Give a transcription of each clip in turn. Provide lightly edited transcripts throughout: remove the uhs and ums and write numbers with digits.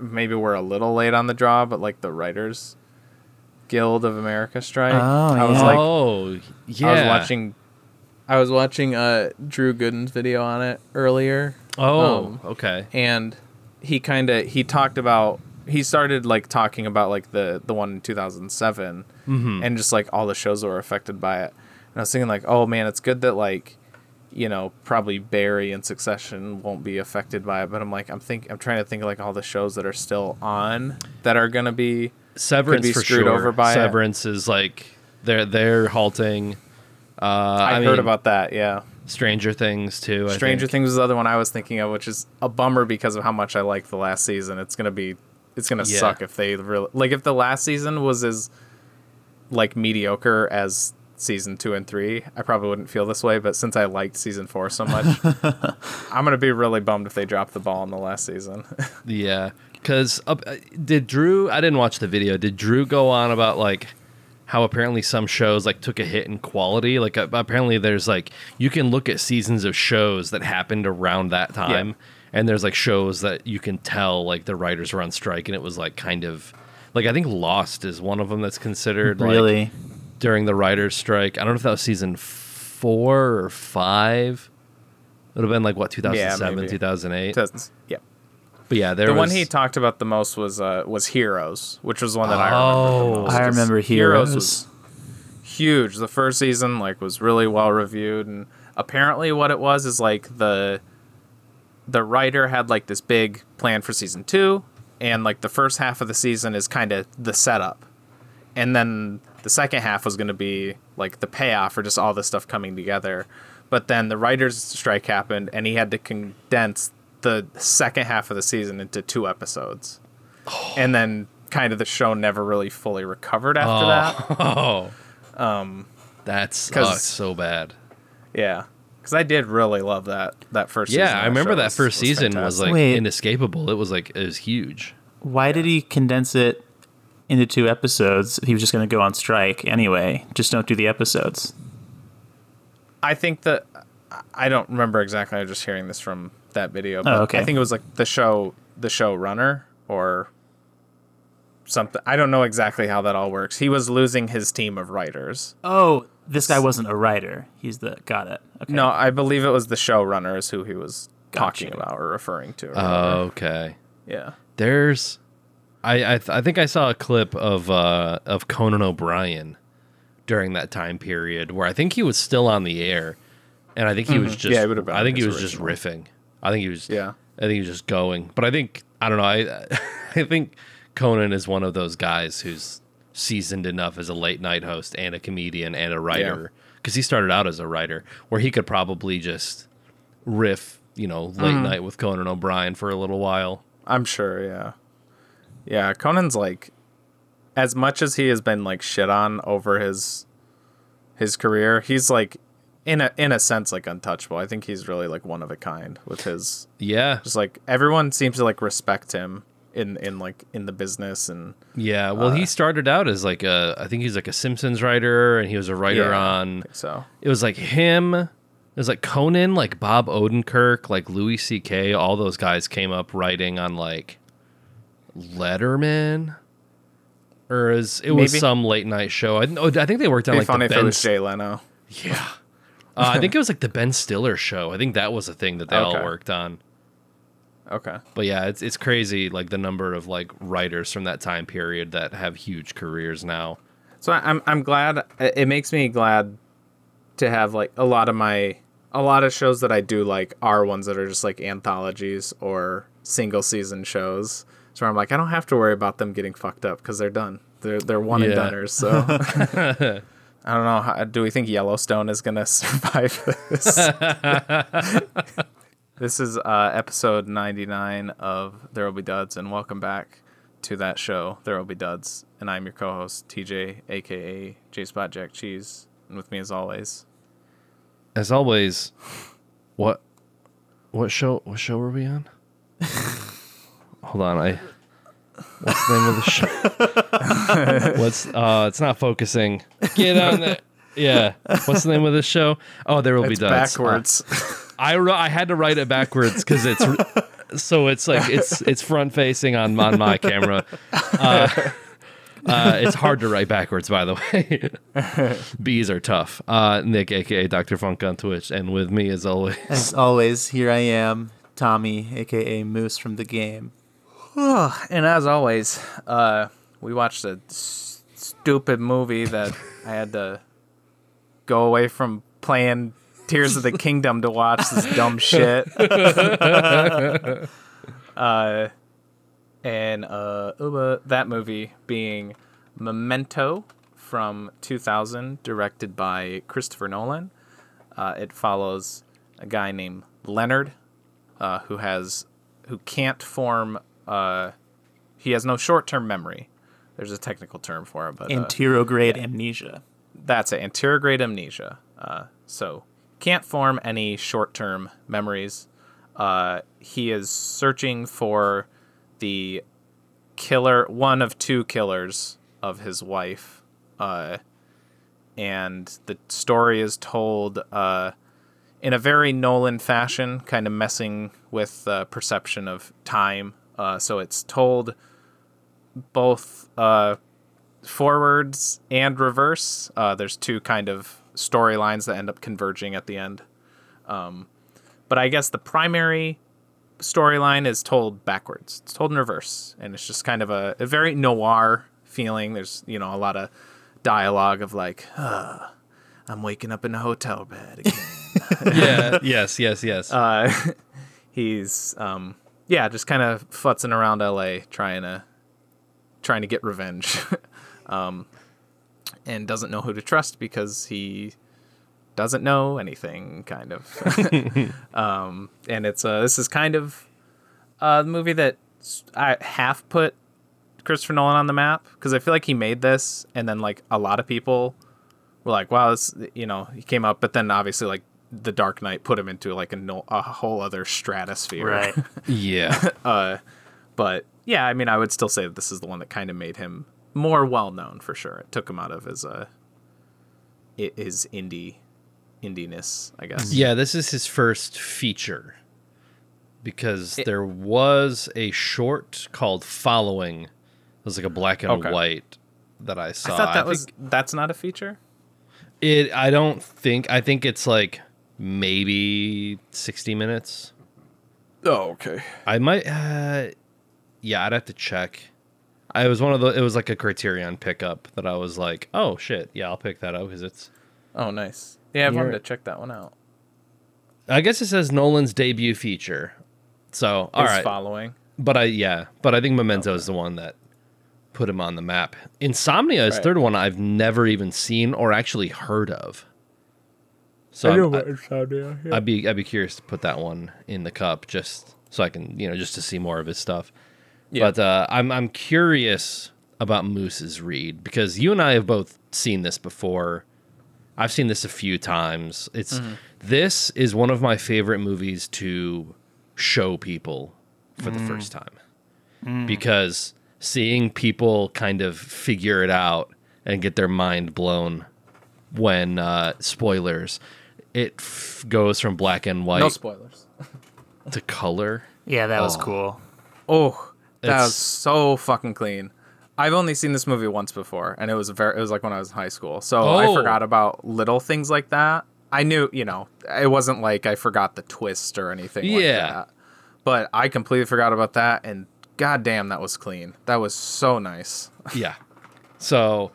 maybe we're a little late on the draw, but like the Writers Guild of America strike. I was watching. Drew Gooden's video on it earlier. Okay. And he talked about. He started like talking about like the one in 2007 and just like all the shows that were affected by it. And I was thinking like, oh man, it's good that like, you know, probably Barry and Succession won't be affected by it. But I'm like, I'm trying to think of like all the shows that are still on that are going to be Severance could be screwed over by Severance it. Is like they're halting. I heard about that. Yeah. Stranger Things too. Stranger Things is the other one I was thinking of, which is a bummer because of how much I liked the last season. It's gonna suck if they really like if the last season was as like mediocre as season 2 and 3. I probably wouldn't feel this way, but since I liked season 4 so much, I'm gonna be really bummed if they drop the ball in the last season. Yeah, because did Drew? I didn't watch the video. Did Drew go on about like how apparently some shows like took a hit in quality? Like apparently there's like you can look at seasons of shows that happened around that time. Yeah. And there's like shows that you can tell like the writers were on strike, and it was like kind of like I think Lost is one of them that's considered really like, during the writers strike. I don't know if that was season 4 or 5. It would have been like what 2007, 2008. Yeah, but yeah, there the one he talked about the most was Heroes, which was one that I remember the most. I remember Heroes was huge. The first season like was really well reviewed, and apparently what it was is like the writer had like this big plan for season 2, and like the first half of the season is kind of the setup. And then the second half was going to be like the payoff or just all this stuff coming together. But then the writer's strike happened, and he had to condense the second half of the season into 2 episodes. Oh. And then kind of the show never really fully recovered after that. That sucks so bad. Yeah. Because I did really love that first season. Yeah, I remember that first season was like inescapable. It was huge. Why did he condense it into 2 episodes? He was just going to go on strike anyway. Just don't do the episodes. I think that I don't remember exactly. I was just hearing this from that video. But I think it was like the show runner or something. I don't know exactly how that all works. He was losing his team of writers. Oh. This guy wasn't a writer. Got it. Okay. No, I believe it was the showrunner is who he was talking about or referring to. Okay. Yeah. There's, I think I saw a clip of Conan O'Brien during that time period where I think he was still on the air, and I think he was just, I think he was just riffing. I think he was just going. But I don't know. I think Conan is one of those guys who's seasoned enough as a late night host and a comedian and a writer, because he started out as a writer, where he could probably just riff, you know, late night with Conan O'Brien for a little while. I'm sure. Yeah. Conan's like, as much as he has been like shit on over his career, he's like in a sense like untouchable. I think he's really like one of a kind with his, just like everyone seems to like respect him in the business. And he started out as like I think he's like a Simpsons writer, and he was a writer on I think so. It was like him, it was like Conan, like Bob Odenkirk, like Louis CK, all those guys came up writing on like Letterman or was some late night show. I think they worked on like funny the if it was Jay Leno. Yeah. I think it was like the Ben Stiller show. I think that was a thing that they all worked on. Okay. But yeah, it's crazy like the number of like writers from that time period that have huge careers now. So I'm glad. It makes me glad to have like a lot of shows that I do like are ones that are just like anthologies or single season shows. So I'm like, I don't have to worry about them getting fucked up because they're done. They're one and doneers. So I don't know. Do we think Yellowstone is gonna survive this? This is episode 99 of There Will Be Duds, and welcome back to that show, There Will Be Duds. And I'm your co-host, TJ, a.k.a. J-Spot Jack Cheese, and with me as always, what show were we on? Hold on, what's the name of the show? It's not focusing. Get on there. Yeah, what's the name of this show? Oh, There Will Be Duds. Backwards. I had to write it backwards because it's So it's like it's front facing on my camera. It's hard to write backwards, by the way. Bees are tough. Nick, aka Dr. Funk on Twitch, and with me as always. As always, here I am, Tommy, aka Moose from the game. And as always, we watched a stupid movie that I had to go away from playing Tears of the Kingdom to watch this dumb shit. That movie being Memento from 2000, directed by Christopher Nolan. It follows a guy named Leonard, who can't form. He has no short-term memory. There's a technical term for it, but anterograde amnesia. That's it, anterograde amnesia. So can't form any short-term memories. He is searching for the killer, one of two killers of his wife, and the story is told in a very Nolan fashion, kind of messing with the perception of time. So it's told both forwards and reverse. There's two kind of storylines that end up converging at the end, but I guess the primary storyline is told backwards. It's told in reverse, and it's just kind of a very noir feeling. There's, you know, a lot of dialogue of like, I'm waking up in a hotel bed again. Yeah. yes He's just kind of futzing around LA trying to get revenge, and doesn't know who to trust because he doesn't know anything, kind of. And it's this is kind of the movie that I half put Christopher Nolan on the map, because I feel like he made this and then like a lot of people were like, wow, this, you know, he came up, but then obviously like The Dark Knight put him into like a whole other stratosphere, right? Yeah. But yeah, I mean, I would still say that this is the one that kind of made him more well known for sure. It took him out of his indiness, I guess. Yeah, this is his first feature, because there was a short called Following. It was like a black and white that I saw. I thought that's not a feature. I think it's like maybe 60 minutes. Oh, okay. I might. I'd have to check. It was like a Criterion pickup that I was like, oh shit, yeah, I'll pick that up because it's. Oh, nice. Yeah, I wanted to check that one out. I guess it says Nolan's debut feature, so all right. Following. But I think Memento is the one that put him on the map. Insomnia is third one I've never even seen or actually heard of. So I know about Insomnia. Yeah. I'd be curious to put that one in the cup just so I can, you know, just to see more of his stuff. Yeah. But I'm curious about Moose's read, because you and I have both seen this before. I've seen this a few times. It's This is one of my favorite movies to show people for the first time, because seeing people kind of figure it out and get their mind blown when spoilers, it goes from black and white. No spoilers. To color. Yeah, that was cool. Oh, that was so fucking clean. I've only seen this movie once before, and it was like when I was in high school. So I forgot about little things like that. I knew, you know, it wasn't like I forgot the twist or anything like that. But I completely forgot about that, and goddamn, that was clean. That was so nice. Yeah. So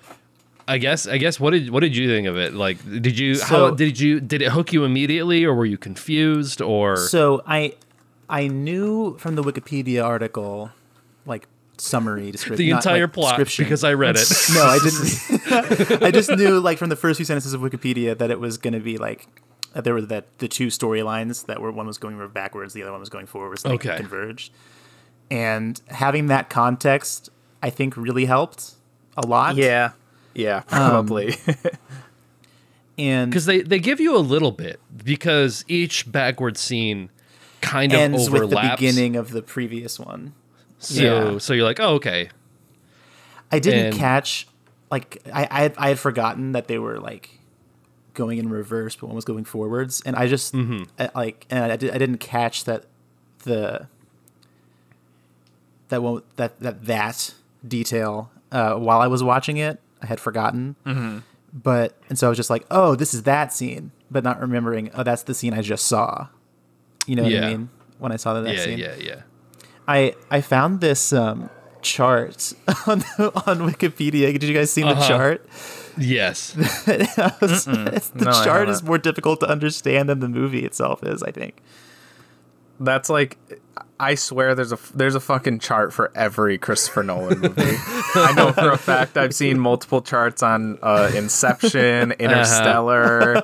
I guess what did you think of it? Like, did it hook you immediately, or were you confused, or? So I knew from the Wikipedia article, like, summary description, the entire plot, because I read it. No, I didn't. I just knew, like, from the first few sentences of Wikipedia that it was going to be like there were the two storylines that were, one was going backwards, the other one was going forwards, so they converged. And having that context, I think, really helped a lot. Yeah, probably. And because they give you a little bit, because each backward scene kind of ends overlaps with the beginning of the previous one. So you're like, oh, okay. I didn't catch, like, I had forgotten that they were, like, going in reverse, but one was going forwards. And I just, I didn't catch that the that detail while I was watching it. I had forgotten. Mm-hmm. And so I was just like, oh, this is that scene, but not remembering, oh, that's the scene I just saw. You know what I mean? When I saw that scene. Yeah. I found this chart on Wikipedia. Did you guys see the chart? Yes. The chart is more difficult to understand than the movie itself is, I think. That's like, I swear there's a fucking chart for every Christopher Nolan movie. I know for a fact I've seen multiple charts on Inception, Interstellar.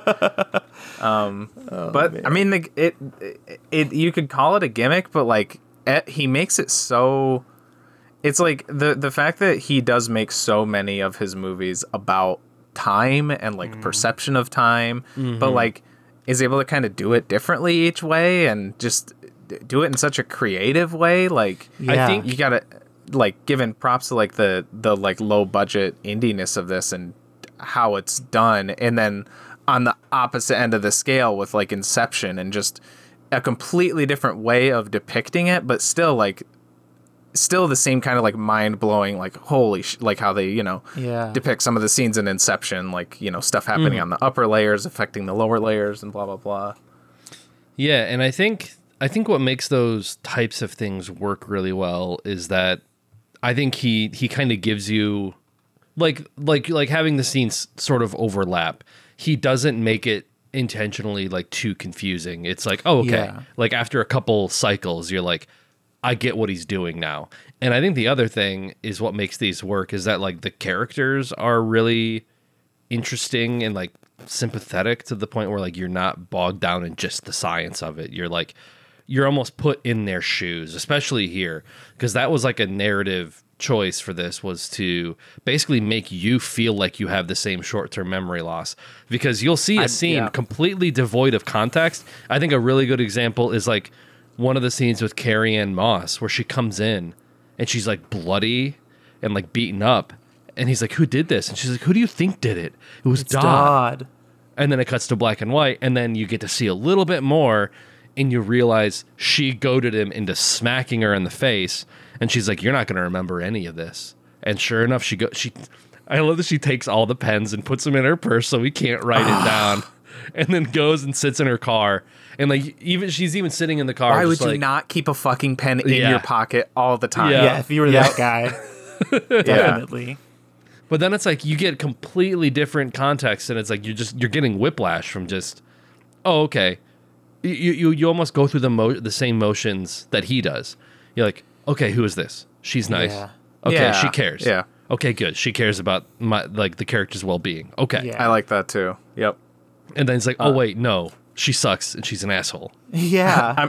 I mean, you could call it a gimmick, but like he makes it so. It's like the fact that he does make so many of his movies about time and like perception of time, but like is able to kind of do it differently each way and just do it in such a creative way. Like I think you gotta like giving props to like the like low budget indiness of this and how it's done. And then on the opposite end of the scale with like Inception and just a completely different way of depicting it, but still the same kind of like mind blowing, like holy like how they, you know, depict some of the scenes in Inception, like, you know, stuff happening on the upper layers affecting the lower layers and blah, blah, blah. Yeah. And I think what makes those types of things work really well is that I think he kind of gives you like having the scenes sort of overlap. He doesn't make it intentionally like too confusing. It's like, oh, okay. Yeah. Like after a couple cycles, you're like, I get what he's doing now. And I think the other thing is what makes these work is that like the characters are really interesting and like sympathetic to the point where like you're not bogged down in just the science of it. You're like, you're almost put in their shoes, especially here, because that was like a narrative choice for this was to basically make you feel like you have the same short-term memory loss, because you'll see a scene completely devoid of context. I think a really good example is like one of the scenes with Carrie-Anne Moss where she comes in and she's like bloody and like beaten up. And he's like, who did this? And she's like, who do you think did it? It was Dodd. And then it cuts to black and white. And then you get to see a little bit more and you realize she goaded him into smacking her in the face. And she's like, you're not going to remember any of this. And sure enough, I love that she takes all the pens and puts them in her purse so we can't write it down. And then goes and sits in her car. And like, even she's even sitting in the car. Why would you not keep a fucking pen in your pocket all the time? Yeah, if you were that guy. Definitely. But then it's like you get completely different context, and it's like you're getting whiplash from just, oh, okay. You almost go through the same motions that he does. You're like, okay, who is this? She's nice. Yeah. Okay, she cares. Yeah. Okay, good. She cares about the character's well-being. Okay. Yeah. I like that too. Yep. And then it's like, oh wait, no, she sucks and she's an asshole. Yeah.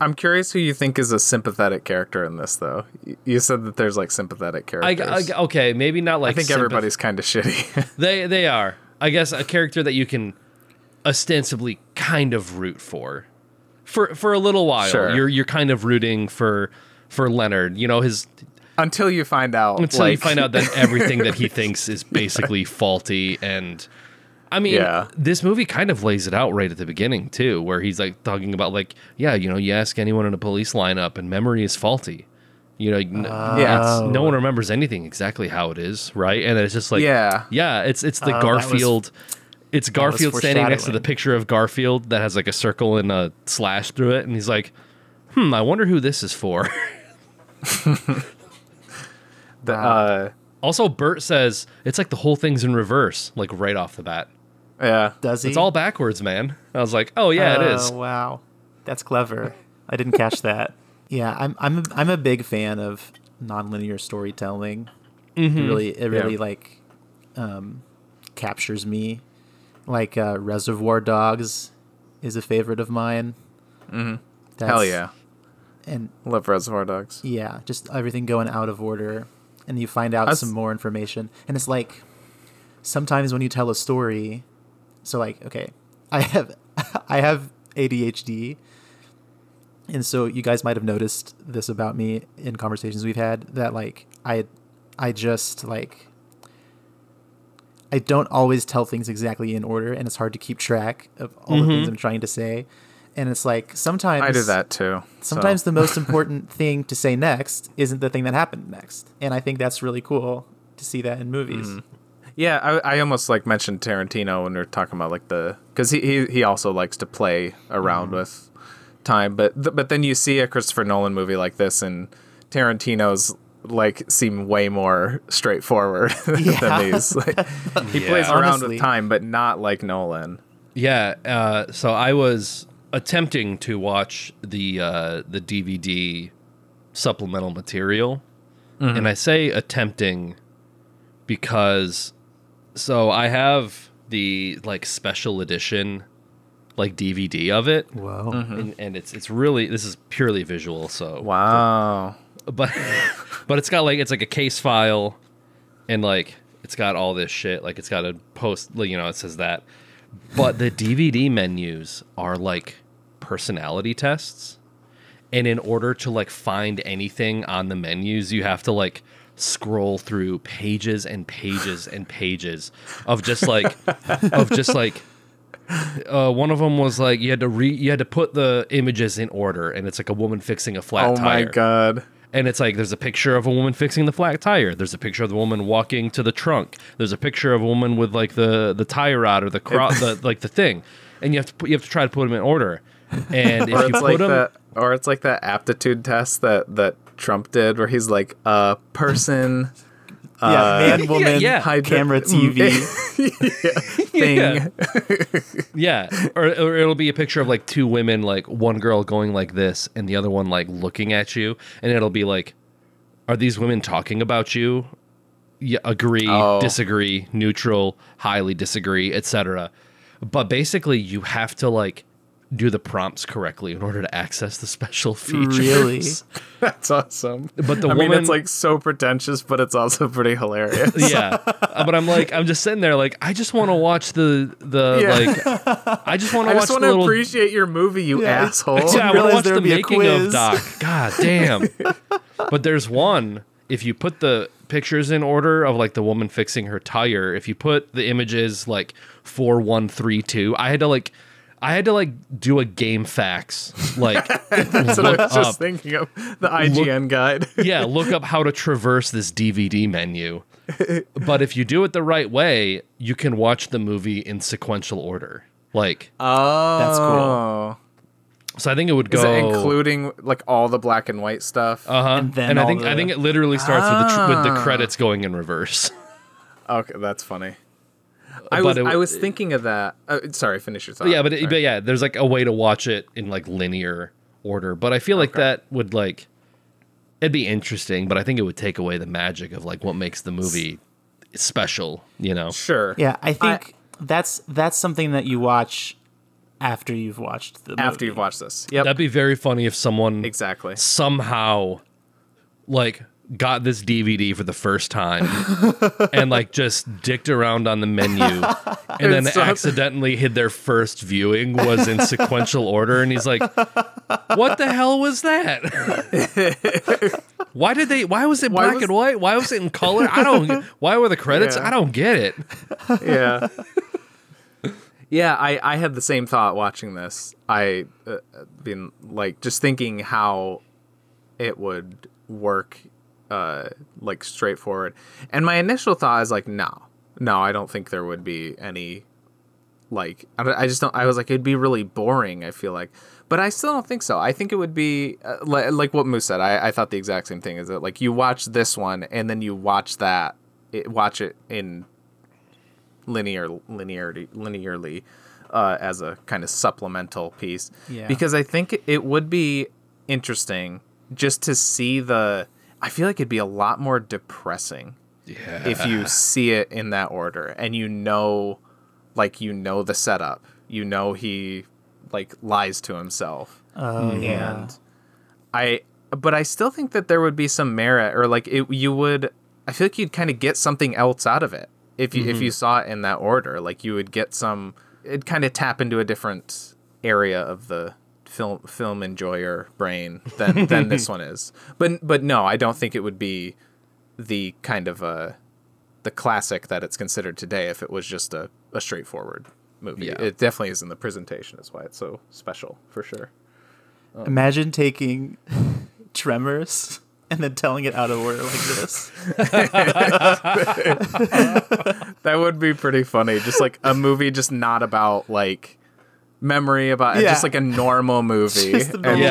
I'm curious who you think is a sympathetic character in this, though. You said that there's like sympathetic characters. Okay, maybe not like. I think everybody's kind of shitty. They are. I guess a character that you can ostensibly kind of root for a little while. Sure. You're kind of rooting for Leonard. You know his. Until you find out. Until you find out that everything that he thinks is basically faulty and. I mean, This movie kind of lays it out right at the beginning, too, where he's like talking about like, yeah, you know, you ask anyone in a police lineup and memory is faulty. You know, no one remembers anything exactly how it is. Right. And it's just like, it's the Garfield. It's Garfield standing next to the picture of Garfield that has like a circle and a slash through it. And he's like, I wonder who this is for. Also, Bert says it's like the whole thing's in reverse, like right off the bat. Yeah. Does he? It's all backwards, man. I was like, oh yeah, it is. Oh wow. That's clever. I didn't catch that. Yeah, I'm a big fan of nonlinear storytelling. Mm-hmm. It really like captures me. Like Reservoir Dogs is a favorite of mine. Mm-hmm. Hell yeah. And love Reservoir Dogs. Yeah, just everything going out of order. And you find out some more information. And it's like, sometimes when you tell a story, so like, okay, I have ADHD. And so you guys might have noticed this about me in conversations we've had, that like, I just like, I don't always tell things exactly in order, and it's hard to keep track of all the things I'm trying to say. And it's like sometimes... I do that too. Sometimes the most important thing to say next isn't the thing that happened next. And I think that's really cool to see that in movies. Mm. Yeah, I almost like mentioned Tarantino when we were talking about like the... Because he also likes to play around with time. But then you see a Christopher Nolan movie like this and Tarantino's like seem way more straightforward than these. Like, he plays around with time, but not like Nolan. Yeah, so I was... attempting to watch the DVD supplemental material, and I say attempting because so I have the like special edition like DVD of it. Wow. And it's really, this is purely visual, so wow. But it's got like, it's like a case file and like it's got all this shit, like it's got a post, you know, it says that. But the DVD menus are like personality tests. And in order to like find anything on the menus, you have to like scroll through pages and pages and pages of just like, one of them was like, you had to put the images in order. And it's like a woman fixing a flat tire. Oh my God. And it's like, there's a picture of a woman fixing the flat tire. There's a picture of the woman walking to the trunk. There's a picture of a woman with like the tie rod or the thing. And you have to try to put them in order. And if you put like them, or it's like that aptitude test that Trump did, where he's like a person, man, woman, camera, TV, thing. Or it'll be a picture of like two women, like one girl going like this and the other one like looking at you, and it'll be like, are these women talking about you? Yeah, agree, disagree, neutral, highly disagree, etc. But basically, you have to like do the prompts correctly in order to access the special features. Really? That's awesome. But I mean, it's like so pretentious, but it's also pretty hilarious. Yeah. But I'm just sitting there like, I just want to watch I just want to appreciate your movie, you asshole. Yeah, I want to watch the making of Doc. God damn. But there's one, if you put the pictures in order of like the woman fixing her tire, if you put the images like 4, 1, 3, 2, I had to do a game facts. Like, that's what I was just thinking of, the IGN guide. Yeah, look up how to traverse this DVD menu. But if you do it the right way, you can watch the movie in sequential order. Like, that's cool. So I think it would go... Is it including like all the black and white stuff? Uh huh. And I think it literally starts with the credits going in reverse. Okay, that's funny. I was thinking of that. Sorry, finish your thought. Yeah, but there's like a way to watch it in like linear order. But I feel like that would like, it'd be interesting, but I think it would take away the magic of like what makes the movie special, you know? Sure. Yeah, I think that's something that you watch after you've watched the movie. After you've watched this. Yep. That'd be very funny if someone somehow like... got this DVD for the first time and like just dicked around on the menu and then accidentally hid their first viewing was in sequential order, and he's like, what the hell was that? Why was it black and white? Why was it in color? Why were the credits? Yeah. I don't get it. Yeah. Yeah, I had the same thought watching this. I been like just thinking how it would work like straightforward, and my initial thought is like no, I don't think there would be any like I was like, it'd be really boring, I feel like, but I still don't think so. I think it would be like what Moose said. I thought the exact same thing, is that like you watch this one and then you watch that watch it in linearly as a kind of supplemental piece, because I think it would be interesting just to see the... I feel like it'd be a lot more depressing if you see it in that order, and you know the setup. You know he like lies to himself, but I still think that there would be some merit, or like you would. I feel like you'd kind of get something else out of it if you saw it in that order. Like you would get some. It'd kind of tap into a different area of the film enjoyer brain than this one is, but no, I don't think it would be the kind of the classic that it's considered today if it was just a straightforward movie. Yeah. It definitely is in the presentation. That's why it's so special, for sure. Imagine taking Tremors and then telling it out of order like this. That would be pretty funny. Just like a movie just not about like memory about it. Yeah. Just like a normal movie. Movie.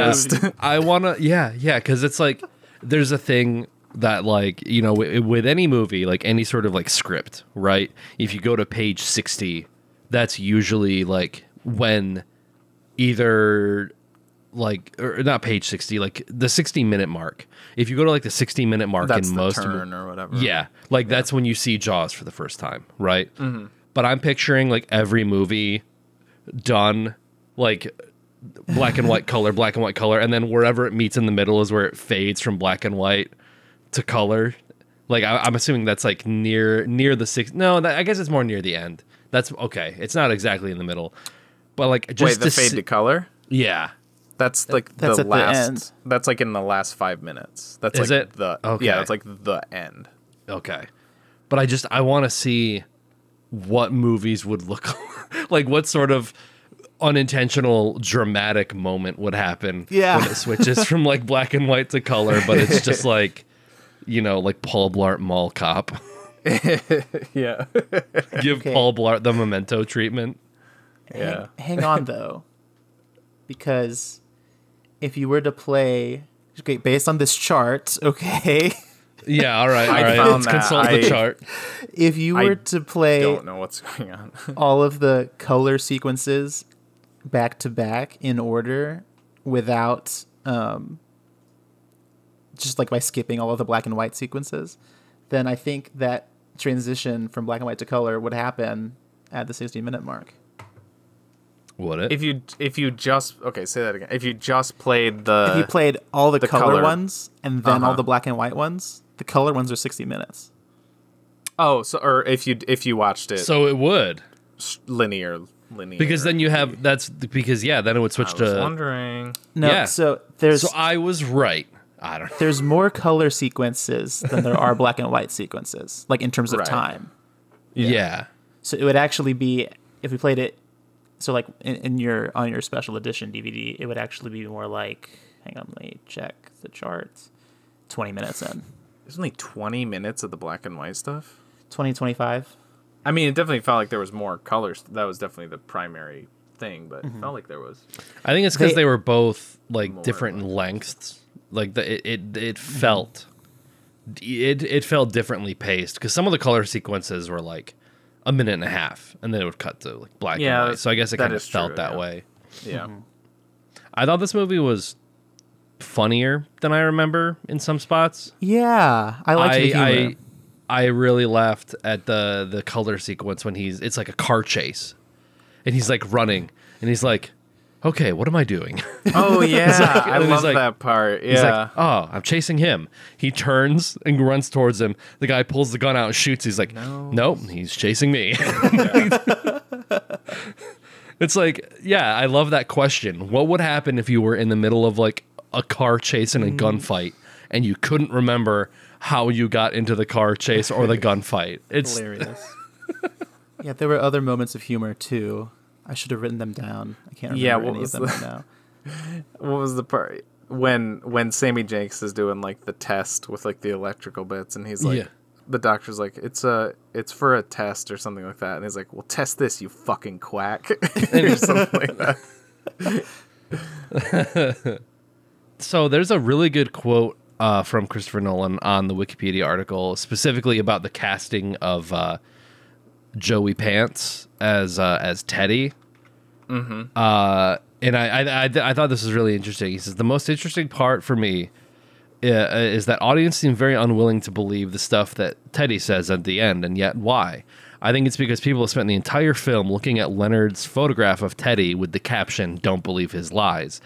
I want to, because it's like there's a thing that like, you know, with any movie, like any sort of like script, right? If you go to page 60, that's usually like when either... like, or not page 60, like the 60-minute mark. If you go to like the 60-minute mark, that's in the most turn or whatever. Yeah, like that's when you see Jaws for the first time, right? Mm-hmm. But I'm picturing like every movie done like black and white color, black and white color, and then wherever it meets in the middle is where it fades from black and white to color. Like I'm assuming that's like near the six. No, I guess it's more near the end. That's okay. It's not exactly in the middle, but like just the fade to color. Yeah. That's like that's the last. The that's like in the last 5 minutes. That's is like it? The okay. Yeah. That's like the end. Okay, but I want to see what movies would look like. What sort of unintentional dramatic moment would happen? Yeah. When it switches from like black and white to color, but it's just like, you know, like Paul Blart Mall Cop. Yeah. Give Paul Blart the Memento treatment. Yeah. Hang on though, because if you were to play, okay, based on this chart, okay. Yeah, all right. Let's consult the chart. If you were to play, don't know what's going on. all of the color sequences back to back in order, without just like by skipping all of the black and white sequences, then I think that transition from black and white to color would happen at the 60-minute mark. Would it? If you just say that again. If you just played the all the color ones and then all the black and white ones, the color ones are 60 minutes. Oh, so or if you watched it, so it would linear. Because then you have then it would switch to. I was wondering. No, yeah. So there's. So I was right. I don't know. There's more color sequences than there are black and white sequences, like in terms of time. Yeah. So it would actually be if we played it. So like on your special edition DVD, it would actually be more like, hang on, let me check the charts. 20 minutes in. There's only 20 minutes of the black and white stuff. 20, 25. I mean, it definitely felt like there was more colors. That was definitely the primary thing, but it felt like there was. I think it's because they were both like different lengths. Like it felt differently paced because some of the color sequences were like a minute and a half, and then it would cut to like black and white. So I guess it kind of felt that way. Yeah. Mm-hmm. I thought this movie was funnier than I remember in some spots. Yeah, I liked the humor. I really laughed at the color sequence when it's like a car chase, and he's like running, and he's like, okay, what am I doing? Oh, yeah. I love that part. Yeah. He's like, oh, I'm chasing him. He turns and runs towards him. The guy pulls the gun out and shoots. He's like, nope, he's chasing me. It's like, I love that question. What would happen if you were in the middle of like a car chase and a gunfight and you couldn't remember how you got into the car chase or the gunfight? It's hilarious. Yeah, there were other moments of humor too. I should have written them down. I can't remember any of them right now. What was the part when Sammy Jankis is doing like the test with like the electrical bits, and he's like, the doctor's like, it's for a test or something like that, and he's like, well, test this, you fucking quack, or something like that. So there's a really good quote from Christopher Nolan on the Wikipedia article, specifically about the casting of Joey Pants as Teddy. Mm-hmm. And I thought this was really interesting. He says, the most interesting part for me is that audience seem very unwilling to believe the stuff that Teddy says at the end, and yet why? I think it's because people have spent the entire film looking at Leonard's photograph of Teddy with the caption, don't believe his lies.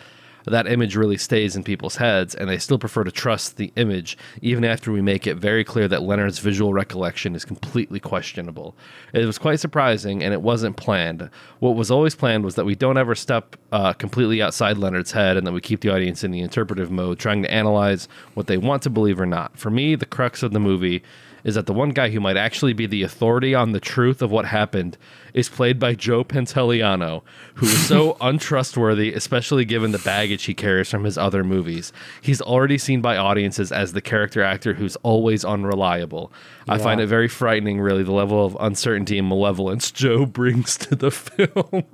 That image really stays in people's heads, and they still prefer to trust the image, even after we make it very clear that Leonard's visual recollection is completely questionable. It was quite surprising, and it wasn't planned. What was always planned was that we don't ever step completely outside Leonard's head, and then we keep the audience in the interpretive mode, trying to analyze what they want to believe or not. For me, the crux of the movie is that the one guy who might actually be the authority on the truth of what happened is played by Joe Pantoliano, who is so untrustworthy, especially given the baggage he carries from his other movies. He's already seen by audiences as the character actor who's always unreliable. Yeah. I find it very frightening, really, the level of uncertainty and malevolence Joe brings to the film.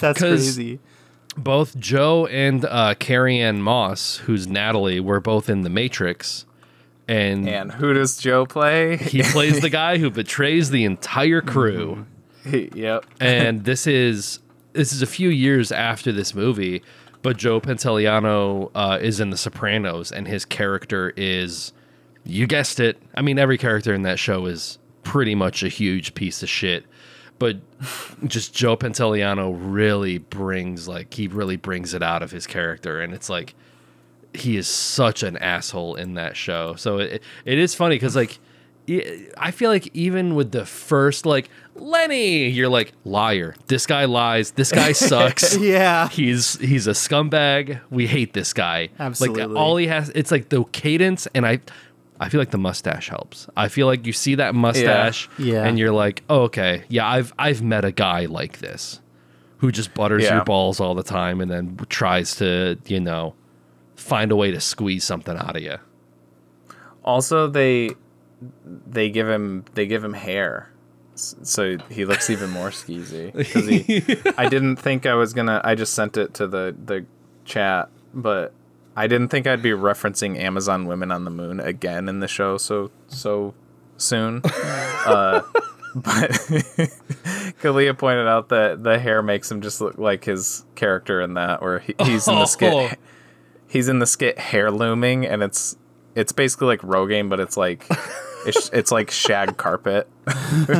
That's crazy. Both Joe and Carrie-Anne Moss, who's Natalie, were both in The Matrix. And who does Joe play? He plays the guy who betrays the entire crew. Yep. And this is a few years after this movie, but Joe Pantoliano is in The Sopranos, and his character is, you guessed it. I mean, every character in that show is pretty much a huge piece of shit, but just Joe Pantoliano really brings, like, he really brings it out of his character, and it's like, he is such an asshole in that show. So it is funny because, like, I feel like even with the first, like, Lenny, you're like, liar. This guy lies. This guy sucks. Yeah. He's a scumbag. We hate this guy. Absolutely. Like, all he has, it's like the cadence, and I feel like the mustache helps. I feel like you see that mustache, and you're like, oh, okay, yeah, I've met a guy like this who just butters your balls all the time and then tries to, you know, find a way to squeeze something out of you. Also, they give him hair, so he looks even more skeezy. I didn't think I was gonna. I just sent it to the chat, but I didn't think I'd be referencing Amazon Women on the Moon again in the show so soon. But Kalia pointed out that the hair makes him just look like his character in that, where he's in the skit. He's in the skit Hair Looming, and it's basically like Rogaine, but it's like it's like shag carpet.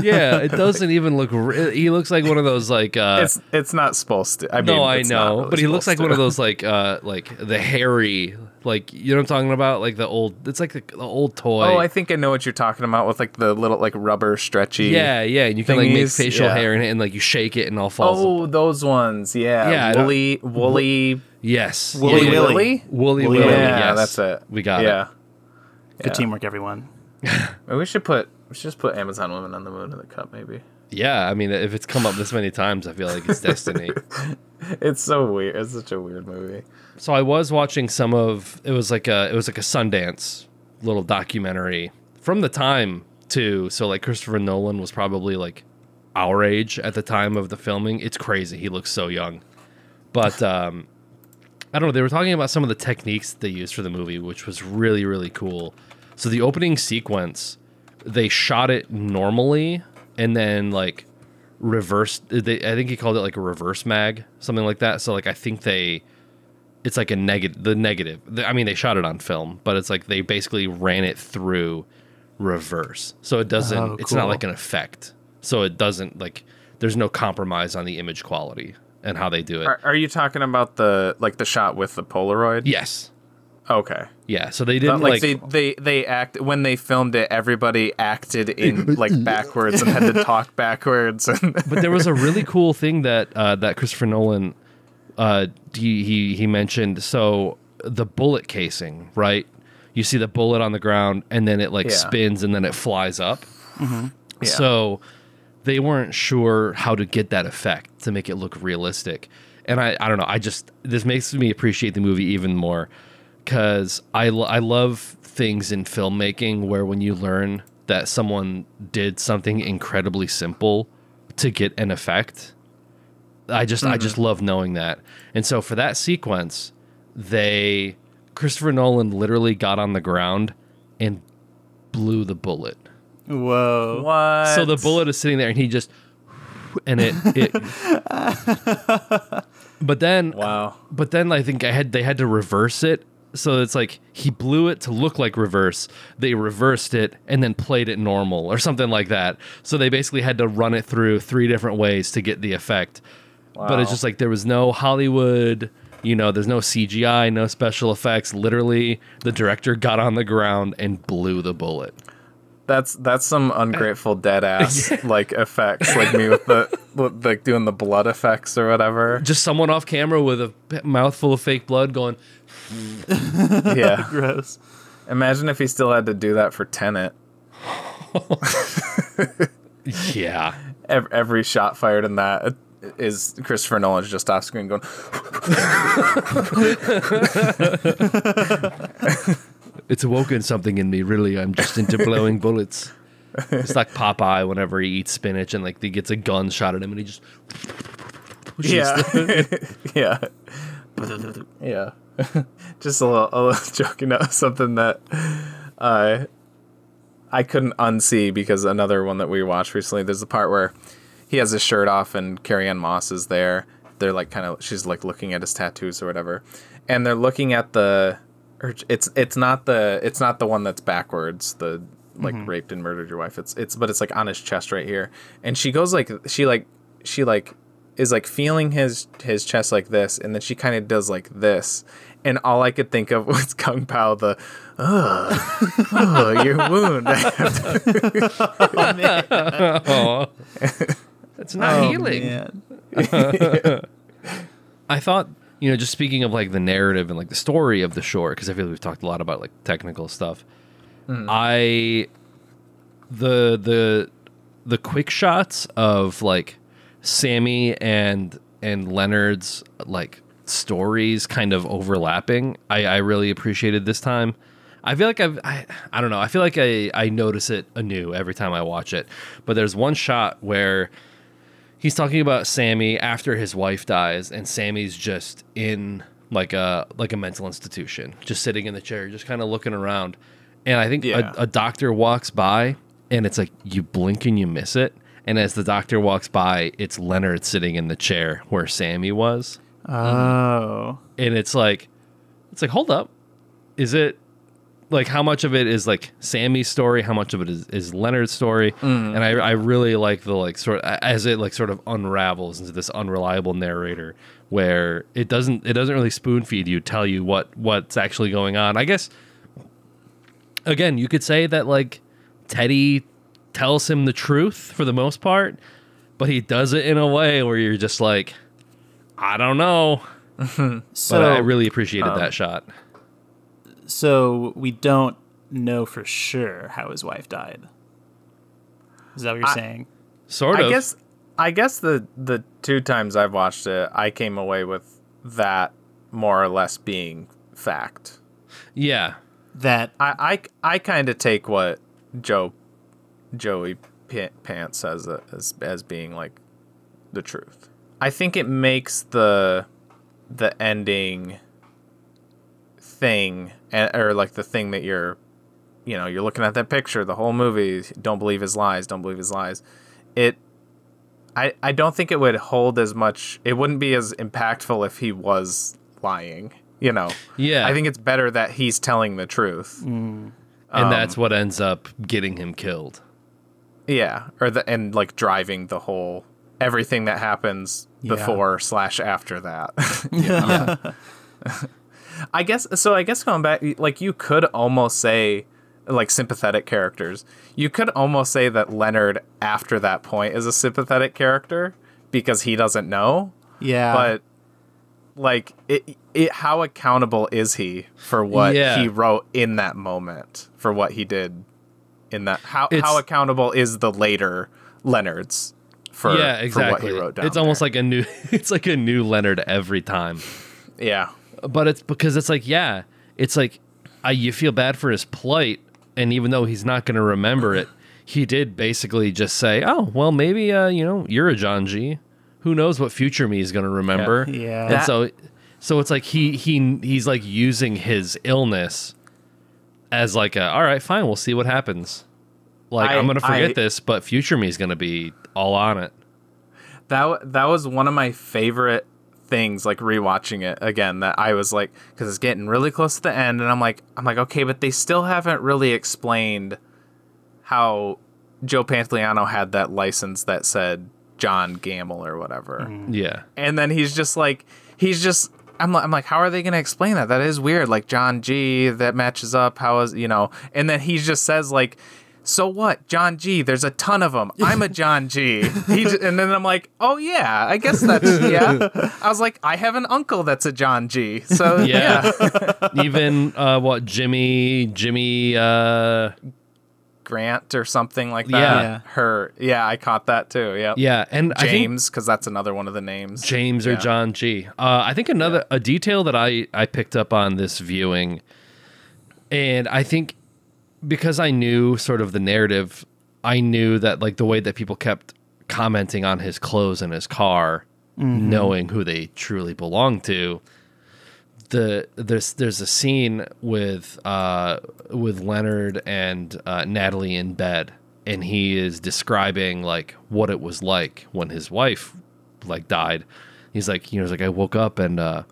Yeah, it doesn't even look. He looks like one of those, like, it's not supposed to. I mean, no, I know, really, but he looks like one of those, like the hairy, like, you know what I'm talking about, like the old. It's like the old toy. Oh, I think I know what you're talking about with, like, the little, like, rubber stretchy. Yeah, and you can, like, make facial hair in it, and, like, you shake it and all falls. Oh, apart. Those ones, yeah, woolly. Yes. Wooly Willy? Yeah, yes. That's it. We got it. Good teamwork, everyone. We should just put Amazon Women on the Moon in the cup, maybe. Yeah, I mean, if it's come up this many times, I feel like it's destiny. It's so weird. It's such a weird movie. So I was watching it was like a Sundance little documentary from the time, too. So, like, Christopher Nolan was probably, like, our age at the time of the filming. It's crazy. He looks so young. But, I don't know, they were talking about some of the techniques they used for the movie, which was really, really cool. So the opening sequence, they shot it normally and then, like, reversed. I think he called it, like, a reverse mag, something like that. So, like, I think it's like a negative. The negative. I mean, they shot it on film, but it's like they basically ran it through reverse. So it doesn't, it's not like an effect. So it doesn't, like, there's no compromise on the image quality. And how they do it. Are you talking about the shot with the Polaroid? Yes. Okay. Yeah. So they didn't they when they filmed it. Everybody acted in, like, backwards and had to talk backwards. But there was a really cool thing that Christopher Nolan he mentioned. So the bullet casing, right? You see the bullet on the ground, and then it spins, and then it flies up. Mm-hmm. Yeah. So they weren't sure how to get that effect to make it look realistic. And I don't know. This makes me appreciate the movie even more, because I love things in filmmaking where when you learn that someone did something incredibly simple to get an effect, I just love knowing that. And so for that sequence, Christopher Nolan literally got on the ground and blew the bullet. Whoa. What? So the bullet is sitting there, and he just, and it but then, wow. But then I think they had to reverse it. So it's like he blew it to look like reverse. They reversed it and then played it normal or something like that. So they basically had to run it through three different ways to get the effect. Wow. But it's just like there was no Hollywood, you know, there's no CGI, no special effects. Literally, the director got on the ground and blew the bullet. That's some ungrateful dead ass like effects, like me with the like doing the blood effects or whatever. Just someone off camera with a mouthful of fake blood going. Yeah, gross. Imagine if he still had to do that for Tenet. Yeah, every shot fired in that is Christopher Nolan's just off screen going. It's awoken something in me, really. I'm just into blowing bullets. It's like Popeye whenever he eats spinach and like he gets a gun shot at him and he just yeah. Just a little joke, you know, something that I couldn't unsee because another one that we watched recently, there's the part where he has his shirt off and Carrie-Anne Moss is there. They're like kind of, she's like looking at his tattoos or whatever. And they're looking at the, it's not the one that's backwards, the like raped and murdered your wife. But it's like on his chest right here. And she goes like, she is like feeling his chest like this. And then she kind of does like this. And all I could think of was Kung Pao, the, your wound. Oh, man. Oh. That's not healing. Man. I thought, you know, just speaking of like the narrative and like the story of the short, because I feel like we've talked a lot about like technical stuff. The quick shots of like Sammy and Leonard's like stories kind of overlapping, I really appreciated this time. I feel like I don't know. I feel like I notice it anew every time I watch it. But there's one shot where he's talking about Sammy after his wife dies, and Sammy's just in like a mental institution, just sitting in the chair, just kind of looking around. And I think a doctor walks by, and it's like you blink and you miss it. And as the doctor walks by, it's Leonard sitting in the chair where Sammy was. Oh. And it's like hold up, is it? Like, how much of it is, like, Sammy's story? How much of it is Leonard's story? And I really like the, like, sort of, as it, like, sort of unravels into this unreliable narrator where it doesn't really spoon feed you, tell you what's actually going on. I guess, again, you could say that, like, Teddy tells him the truth for the most part, but he does it in a way where you're just like, I don't know. So, but I really appreciated that shot. So we don't know for sure how his wife died. Is that what you're saying? Sort of. I guess the two times I've watched it, I came away with that more or less being fact. Yeah. That I kind of take what Joey Pants says as being like the truth. I think it makes the ending thing, or like the thing that you're looking at that picture the whole movie, don't believe his lies. I don't think it would hold as much. It wouldn't be as impactful if he was lying, you know. Yeah, I think it's better that he's telling the truth. And that's what ends up getting him killed. Yeah, or and like driving the whole everything that happens before / after that. Yeah. I guess so. I guess going back, like you could almost say, like sympathetic characters. You could almost say that Leonard, after that point, is a sympathetic character because he doesn't know. Yeah. But like, it how accountable is he for what he wrote in that moment? For what he did in that? How accountable is the later Leonards for what he wrote down? It's almost like a new Leonard every time. Yeah. But it's because it's like you feel bad for his plight, and even though he's not going to remember it, he did basically just say, "Oh, well, maybe you're a John G. Who knows what future me is going to remember?" Yeah. And so it's like he's like using his illness as like a, all right, fine, we'll see what happens. Like I'm going to forget this, but future me is going to be all on it. That was one of my favorite things, like rewatching it again, that I was like, because it's getting really close to the end, and I'm like, okay, but they still haven't really explained how Joe Pantoliano had that license that said John Gamble or whatever. Yeah, and then he's just. I'm like, how are they going to explain that? That is weird. Like John G, that matches up. How is, you know? And then he just says like, so what? John G. There's a ton of them. I'm a John G. And then I'm like, oh, yeah, I guess that's, yeah. I was like, I have an uncle that's a John G. So, yeah. Even, Jimmy Grant or something like that. Yeah. Her. Yeah, I caught that too. Yeah. Yeah. And James, because that's another one of the names. James or John G. I think a detail that I picked up on this viewing, and I think because I knew sort of the narrative, I knew that like the way that people kept commenting on his clothes and his car, mm-hmm. knowing who they truly belong to. There's a scene with Leonard and Natalie in bed, and he is describing like what it was like when his wife like died. He's like, you know, I woke up and I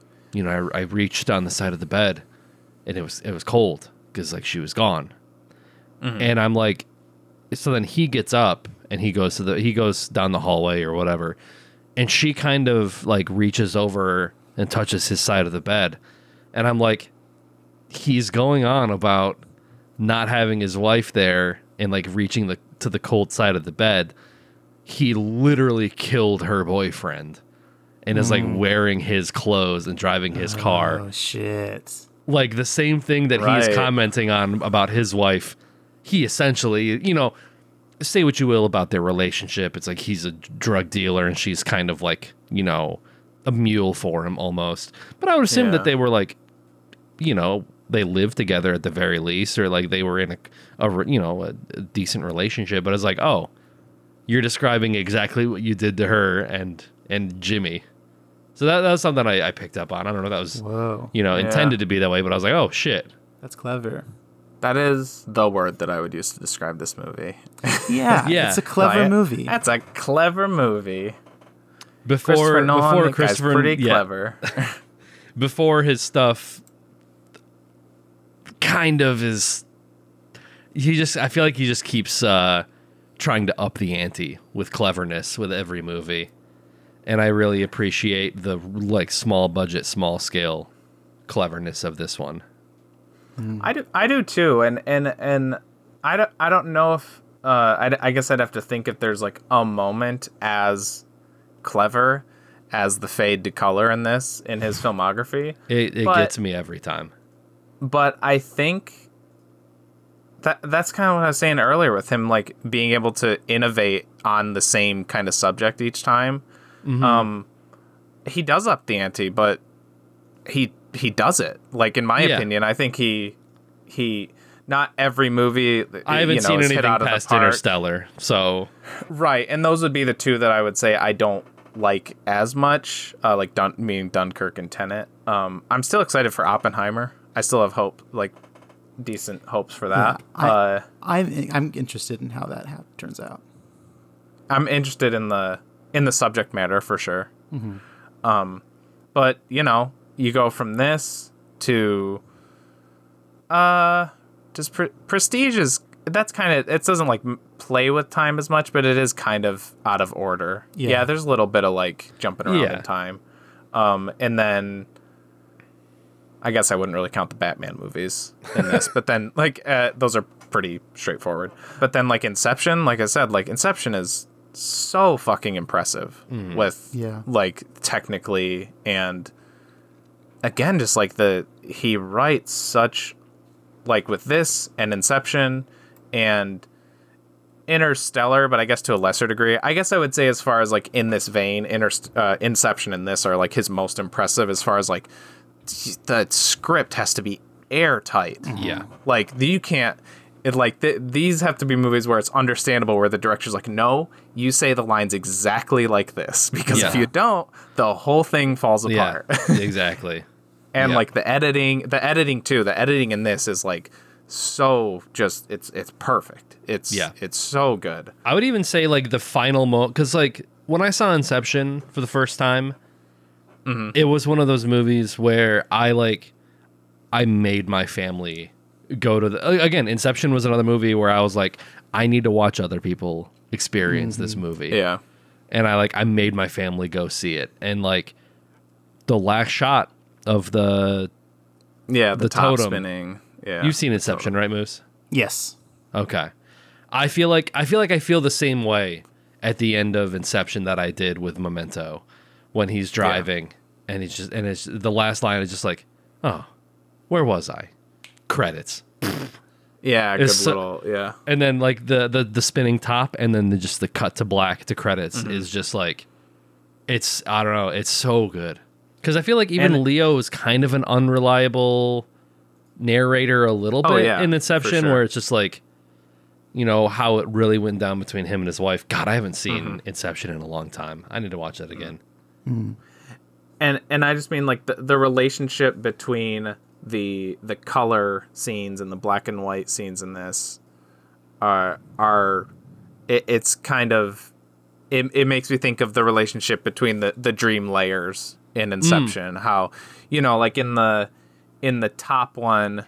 reached on the side of the bed, and it was cold because like she was gone, mm-hmm. and I'm like, so then he gets up and he goes down the hallway or whatever, and she kind of like reaches over and touches his side of the bed. And I'm like, he's going on about not having his wife there and like reaching to the cold side of the bed. He literally killed her boyfriend and is like wearing his clothes and driving his car. Oh, shit. Like the same thing that he's commenting on about his wife. He essentially, you know, say what you will about their relationship. It's like he's a drug dealer and she's kind of like, you know, a mule for him almost. But I would assume that they were like, you know, they lived together at the very least, or like they were in a decent relationship. But it's like, oh, you're describing exactly what you did to her and Jimmy. So that was something I picked up on. I don't know if that was, intended to be that way, but I was like, oh shit. That's clever. That is the word that I would use to describe this movie. Yeah. It's a clever movie. That's a clever movie. Before Christopher Nolan, pretty clever. Before his stuff, kind of is. I feel like he just keeps trying to up the ante with cleverness with every movie, and I really appreciate the like small budget, small scale cleverness of this one. Mm. I do too, and I don't know if I guess I'd have to think if there's like a moment as clever as the fade to color in his filmography. It gets me every time. But I think that's kind of what I was saying earlier with him, like being able to innovate on the same kind of subject each time. Mm-hmm. He does up the ante, but he does it. Like in my opinion, I think he not every movie. I haven't seen anything past Interstellar, so right. And those would be the two that I would say I don't like as much, like meaning Dunkirk and Tenet. I'm still excited for Oppenheimer. I still have hope, like decent hopes for that. Yeah, I'm interested in how that turns out. I'm interested in the subject matter for sure. Mm-hmm. But you go from this to just Prestige is. That's kind of, it doesn't like play with time as much, but it is kind of out of order. Yeah, there's a little bit of like jumping around in time. And then I guess I wouldn't really count the Batman movies in this, but then like those are pretty straightforward. But then like Inception, like I said, like Inception is so fucking impressive with like technically, and again, just like he writes such like with this and Inception and Interstellar, but I guess to a lesser degree. I guess I would say as far as like in this vein, Inception and this are like his most impressive as far as like the script has to be airtight. Yeah. Like you can't, it like these have to be movies where it's understandable, where the director's like, no, you say the lines exactly like this, because if you don't, the whole thing falls apart. Yeah, exactly. And like the editing in this is like so just it's perfect. It's so good. I would even say like the final moment, because like when I saw Inception for the first time, it was one of those movies where I made my family go to again, Inception was another movie where I was like, I need to watch other people experience this movie. Yeah. And I made my family go see it. And like the last shot of the top totem spinning. Yeah. You've seen Inception, right, Moose? Yes. Okay. I feel the same way at the end of Inception that I did with Memento when he's driving and he's just, and it's the last line is just like, oh, where was I? Credits. Yeah, good little, yeah. And then like the spinning top and then just the cut to black to credits is just like, it's, I don't know, it's so good. Because I feel like even Leo is kind of an unreliable narrator a little bit in Inception, where it's just like, you know, how it really went down between him and his wife. God, I haven't seen Inception in a long time. I need to watch that again. And I just mean like the relationship between the color scenes and the black and white scenes in this it's kind of, it makes me think of the relationship between the dream layers in Inception, how, you know, like in the top one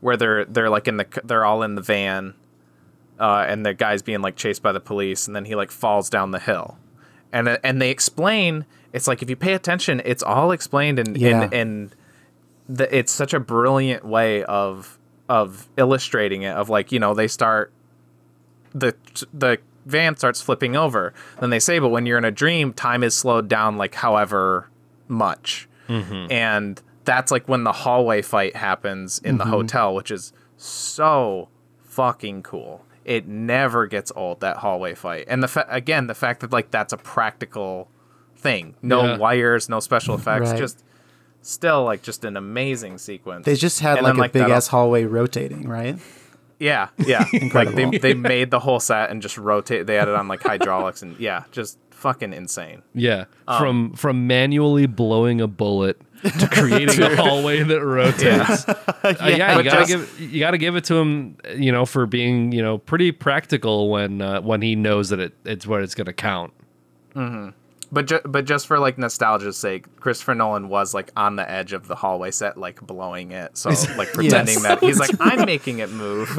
where they're like they're all in the van, and the guy's being like chased by the police, and then he like falls down the hill, and they explain, it's like if you pay attention, it's all explained, and it's such a brilliant way of illustrating it, of like, you know, they start, the van starts flipping over, then they say, but when you're in a dream, time is slowed down like however much, and that's like when the hallway fight happens in the hotel, which is so fucking cool. It never gets old, that hallway fight. And the fact that like that's a practical thing, no wires, no special effects, just still like just an amazing sequence. They just had like a big ass hallway rotating, right? Yeah. Like they made the whole set and just rotate. They added on like hydraulics and just fucking insane. Yeah, from manually blowing a bullet to creating a hallway that rotates. You gotta give it to him, you know, for being, you know, pretty practical when he knows that it's what it's gonna count. But just for like nostalgia's sake, Christopher Nolan was like on the edge of the hallway set, like blowing it, so like pretending that he's like, I'm making it move.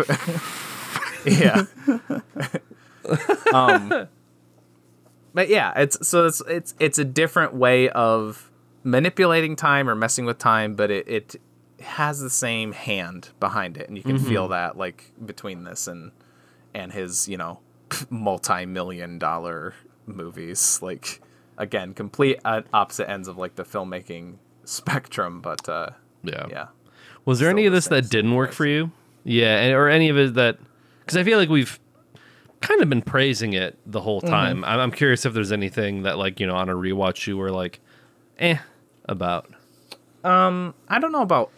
But yeah, it's a different way of manipulating time or messing with time, but it has the same hand behind it, and you can feel that like between this and his, you know, multi-million-dollar movies, like. Again, complete opposite ends of like the filmmaking spectrum, but Was there any of this that didn't work for you? Yeah, or any of it that, because I feel like we've kind of been praising it the whole time. I'm curious if there's anything that like, you know, on a rewatch you were like, about. I don't know about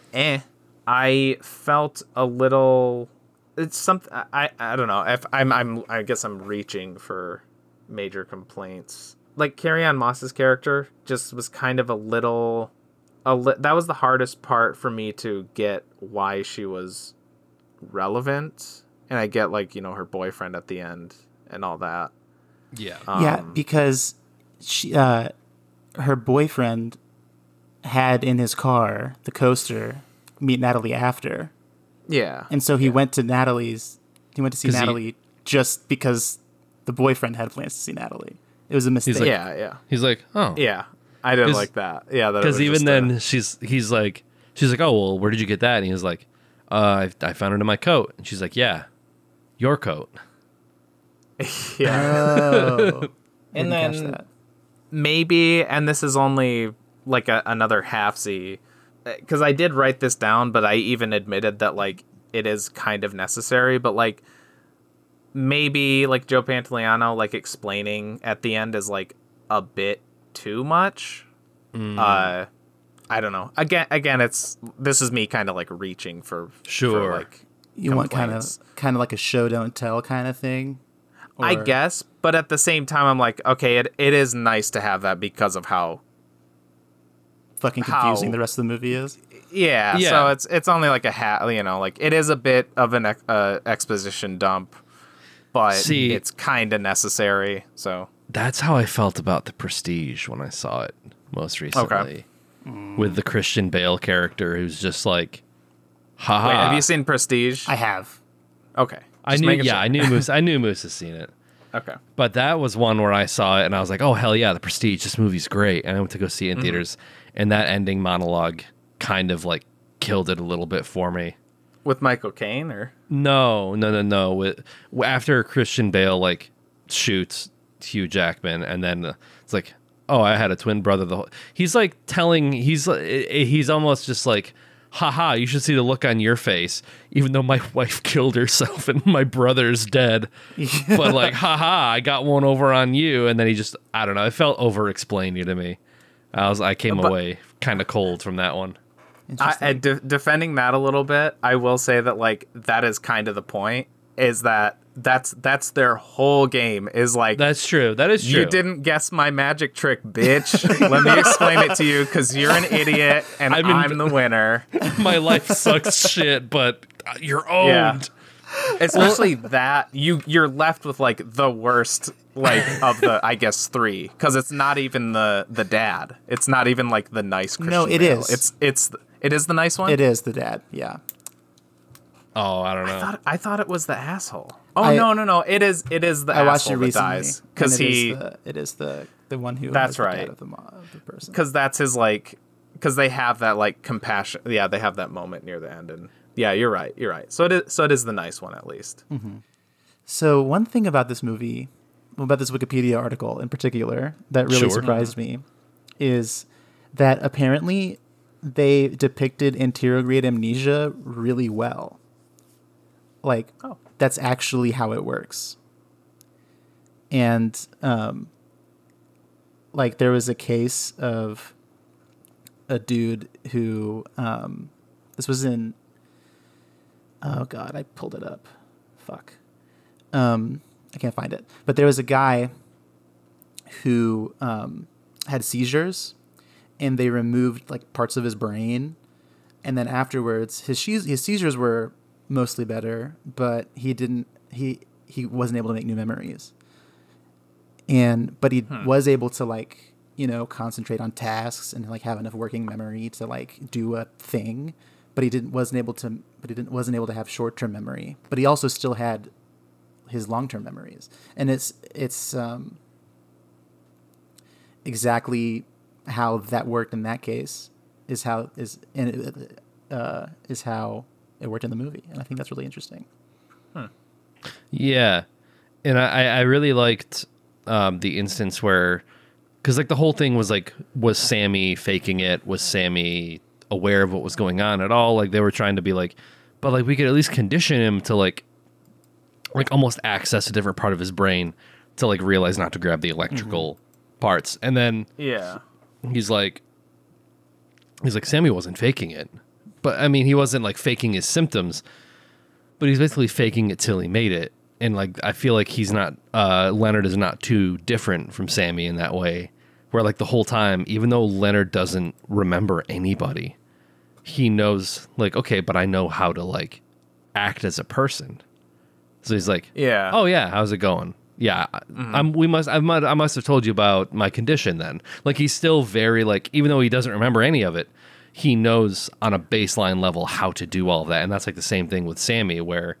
I felt a little. It's something I don't know. If I guess I'm reaching for major complaints. Like Carrie-Anne Moss's character just was kind of that was the hardest part for me to get why she was relevant. And I get like, you know, her boyfriend at the end and all that. Yeah. Because she, her boyfriend had in his car, the coaster, meet Natalie after. Yeah. And so he went to Natalie's, he went to see Natalie just because the boyfriend had plans to see Natalie. It was a mistake. Like, he's like, oh. Yeah, I didn't like that. Yeah, because even then, she's like, oh, well, where did you get that? And he was like, I found it in my coat. And she's like, yeah, your coat. And then maybe, and this is only like another halfsy, because I did write this down, but I even admitted that like it is kind of necessary, but like, maybe like Joe Pantoliano like explaining at the end is like a bit too much. I don't know. Again, this is me kind of like reaching for like you want kind of like a show don't tell kind of thing. Or... I guess, but at the same time, I'm like, okay, it is nice to have that because of how fucking confusing the rest of the movie is. Yeah. So it's only like a hat, you know, like it is a bit of an exposition dump. But it's kind of necessary, so... That's how I felt about The Prestige when I saw it most recently. Okay. With the Christian Bale character who's just like, haha. Wait, have you seen Prestige? I have. Okay. I knew Moose has seen it. Okay. But that was one where I saw it, and I was like, oh, hell yeah, The Prestige, this movie's great. And I went to go see it in theaters, and that ending monologue kind of like killed it a little bit for me. With Michael Caine, or no. With, after Christian Bale like shoots Hugh Jackman, and then it's like, oh, I had a twin brother. He's almost just like, haha, you should see the look on your face, even though my wife killed herself and my brother's dead. But like, haha, I got one over on you. And then he just, I don't know. It felt over-explaining to me. I came away kind of cold from that one. Defending that a little bit, I will say that like that is kind of the point, is that that's their whole game is like, that's true. That is true. You didn't guess my magic trick, bitch. Let me explain it to you because you're an idiot and I'm the winner. My life sucks shit, but you're owned. Yeah. Especially that you're left with like the worst like of the, I guess, three, because it's not even the dad. It's not even like the nice Christian. No, it is. It is the nice one. It is the dad. Yeah. Oh, I don't know. I thought it was the asshole. Oh, no. It is the asshole that dies because it is the one who. That's right. The dad of the person. Because that's his like, because they have that like compassion. Yeah, they have that moment near the end, and yeah, you're right. So it is the nice one at least. Mm-hmm. So one thing about this movie, about this Wikipedia article in particular, that really surprised me, is that apparently they depicted anterograde amnesia really well. Like, that's actually how it works. And, like, there was a case of a dude who, this was in, oh, God, I pulled it up. Fuck. I can't find it. But there was a guy who had seizures, and they removed, like, parts of his brain. And then afterwards, his seizures were mostly better, but he wasn't able to make new memories, but he was able to, like, you know, concentrate on tasks and like have enough working memory to like do a thing, but he wasn't able to have short-term memory, but he also still had his long-term memories. And it's exactly how that worked in that case is how it worked in the movie, and I think that's really interesting. Huh. Yeah, and I really liked the instance where, because like the whole thing was like, was Sammy faking it? Was Sammy aware of what was going on at all? Like, they were trying to be like, but like we could at least condition him to like almost access a different part of his brain to like realize not to grab the electrical parts, and then he's like Sammy wasn't faking it. But, I mean, he wasn't, like, faking his symptoms, but he's basically faking it till he made it. And, like, I feel like he's not, Leonard is not too different from Sammy in that way, where, like, the whole time, even though Leonard doesn't remember anybody, he knows, like, okay, but I know how to, like, act as a person. So he's like, yeah, oh, yeah, how's it going? Yeah, mm-hmm. I must have told you about my condition then. Like, he's still very, like, even though he doesn't remember any of it, he knows on a baseline level how to do all of that. And that's like the same thing with Sammy, where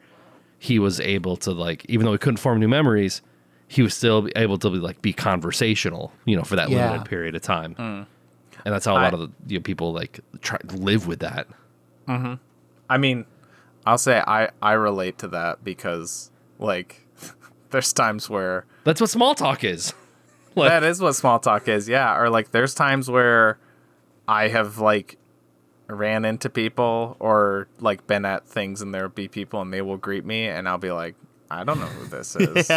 he was able to, like, even though he couldn't form new memories, he was still able to be conversational, you know, for that limited period of time. Mm. And that's how a lot of the, you know, people like try to live with that. Mm-hmm. I mean, I'll say I relate to that because, like, there's times where that's what small talk is. Like, that is what small talk is. Yeah. Or like, there's times where I have like ran into people or like been at things and there'll be people and they will greet me and I'll be like, I don't know who this is,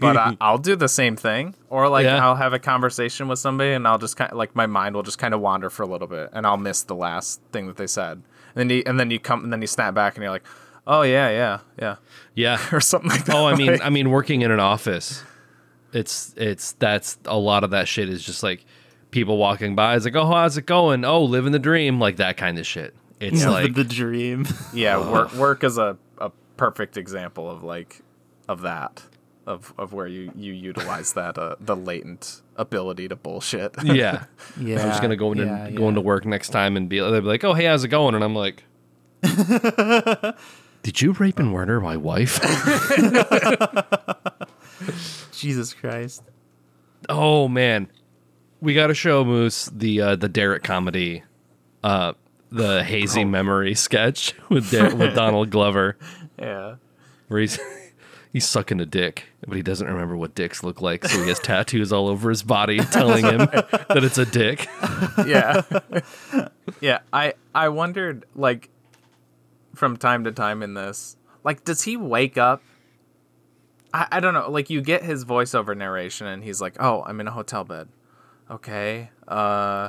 but I'll do the same thing. Or like, I'll have a conversation with somebody and I'll just kind of like, my mind will just kind of wander for a little bit and I'll miss the last thing that they said. And then you snap back and you're like, oh yeah. or something like that. Oh, I mean, working in an office, that's a lot of that shit is just like, people walking by, it's like, oh, how's it going? Oh, living the dream, like that kind of shit. It's like the dream. Yeah, work is a perfect example of like of where you utilize that the latent ability to bullshit. Yeah. I'm just gonna go into work next time and they'll be like, oh, hey, how's it going? And I'm like, did you rape and murder my wife? Jesus Christ. Oh man. We got to show Moose the Derek comedy the hazy memory sketch with Donald Glover. Yeah. Where he's sucking a dick, but he doesn't remember what dicks look like, so he has tattoos all over his body telling him that it's a dick. Yeah. Yeah, I wondered, like, from time to time in this, like, does he wake up? I don't know. Like, you get his voiceover narration, and he's like, oh, I'm in a hotel bed. Okay.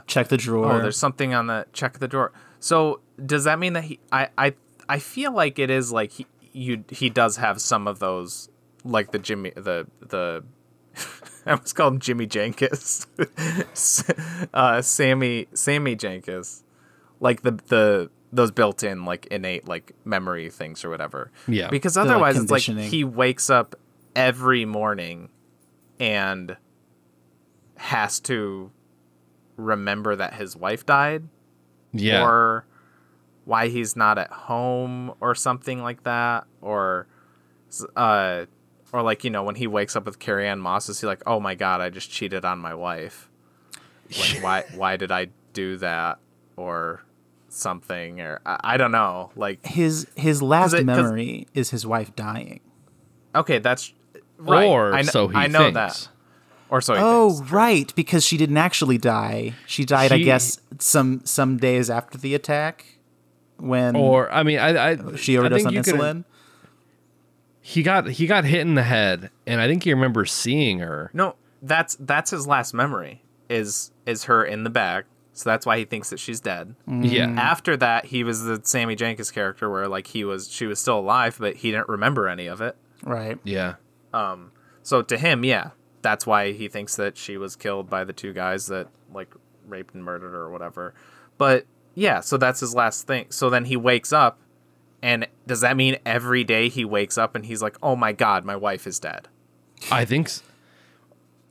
Check the drawer. Oh, there's something on the... Check the drawer. So, does that mean that he... I feel like it is, like, he does have some of those, like, the Jimmy... the I almost called him Jimmy Jankis. Sammy Jankis. Like, the... those built-in, like, innate, like, memory things or whatever. Yeah. Because otherwise, the, like, it's like he wakes up every morning and has to remember that his wife died. Yeah. Or why he's not at home or something like that. Or like, you know, when he wakes up with Carrie-Anne Moss, is he like, oh, my God, I just cheated on my wife. Like, why did I do that? Or... something, or I don't know, like his last memory is his wife dying. Okay, that's right. Or I know that. Or so he thinks. Right, because she didn't actually die. She died, I guess, some days after the attack. When or I mean, I she overdosed on insulin. He got hit in the head, and I think he remembers seeing her. No, that's his last memory. Is her in the back. So that's why he thinks that she's dead. Yeah. After that, he was the Sammy Jankis character where, like, she was still alive, but he didn't remember any of it. Right. Yeah. So to him, yeah, that's why he thinks that she was killed by the two guys that, like, raped and murdered her or whatever. But yeah, so that's his last thing. So then he wakes up, and does that mean every day he wakes up and he's like, "Oh my God, my wife is dead"? I think. So.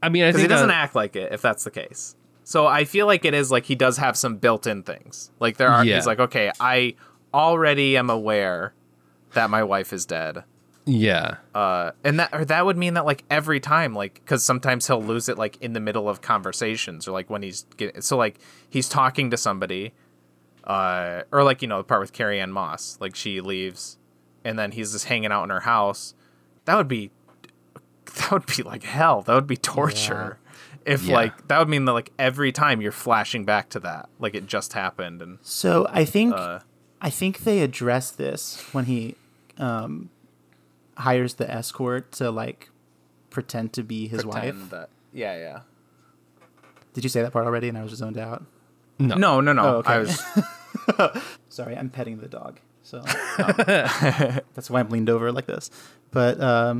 I mean, I think he doesn't act like it if that's the case. So I feel like it is, like, he does have some built-in things. Like, there are, he's like, okay, I already am aware that my wife is dead. Yeah. And that would mean that, like, every time, like, because sometimes he'll lose it, like, in the middle of conversations or, like, when he's getting, so, like, he's talking to somebody, or, like, you know, the part with Carrie-Anne Moss, like, she leaves and then he's just hanging out in her house. That would be like hell. That would be torture. Yeah. Like, that would mean that, like, every time you're flashing back to that, like, it just happened. And so I think they address this when he hires the escort to, like, pretend to be his wife. Yeah. Did you say that part already and I was just zoned out? No. Oh, okay. I was sorry, I'm petting the dog. So that's why I'm leaned over like this. But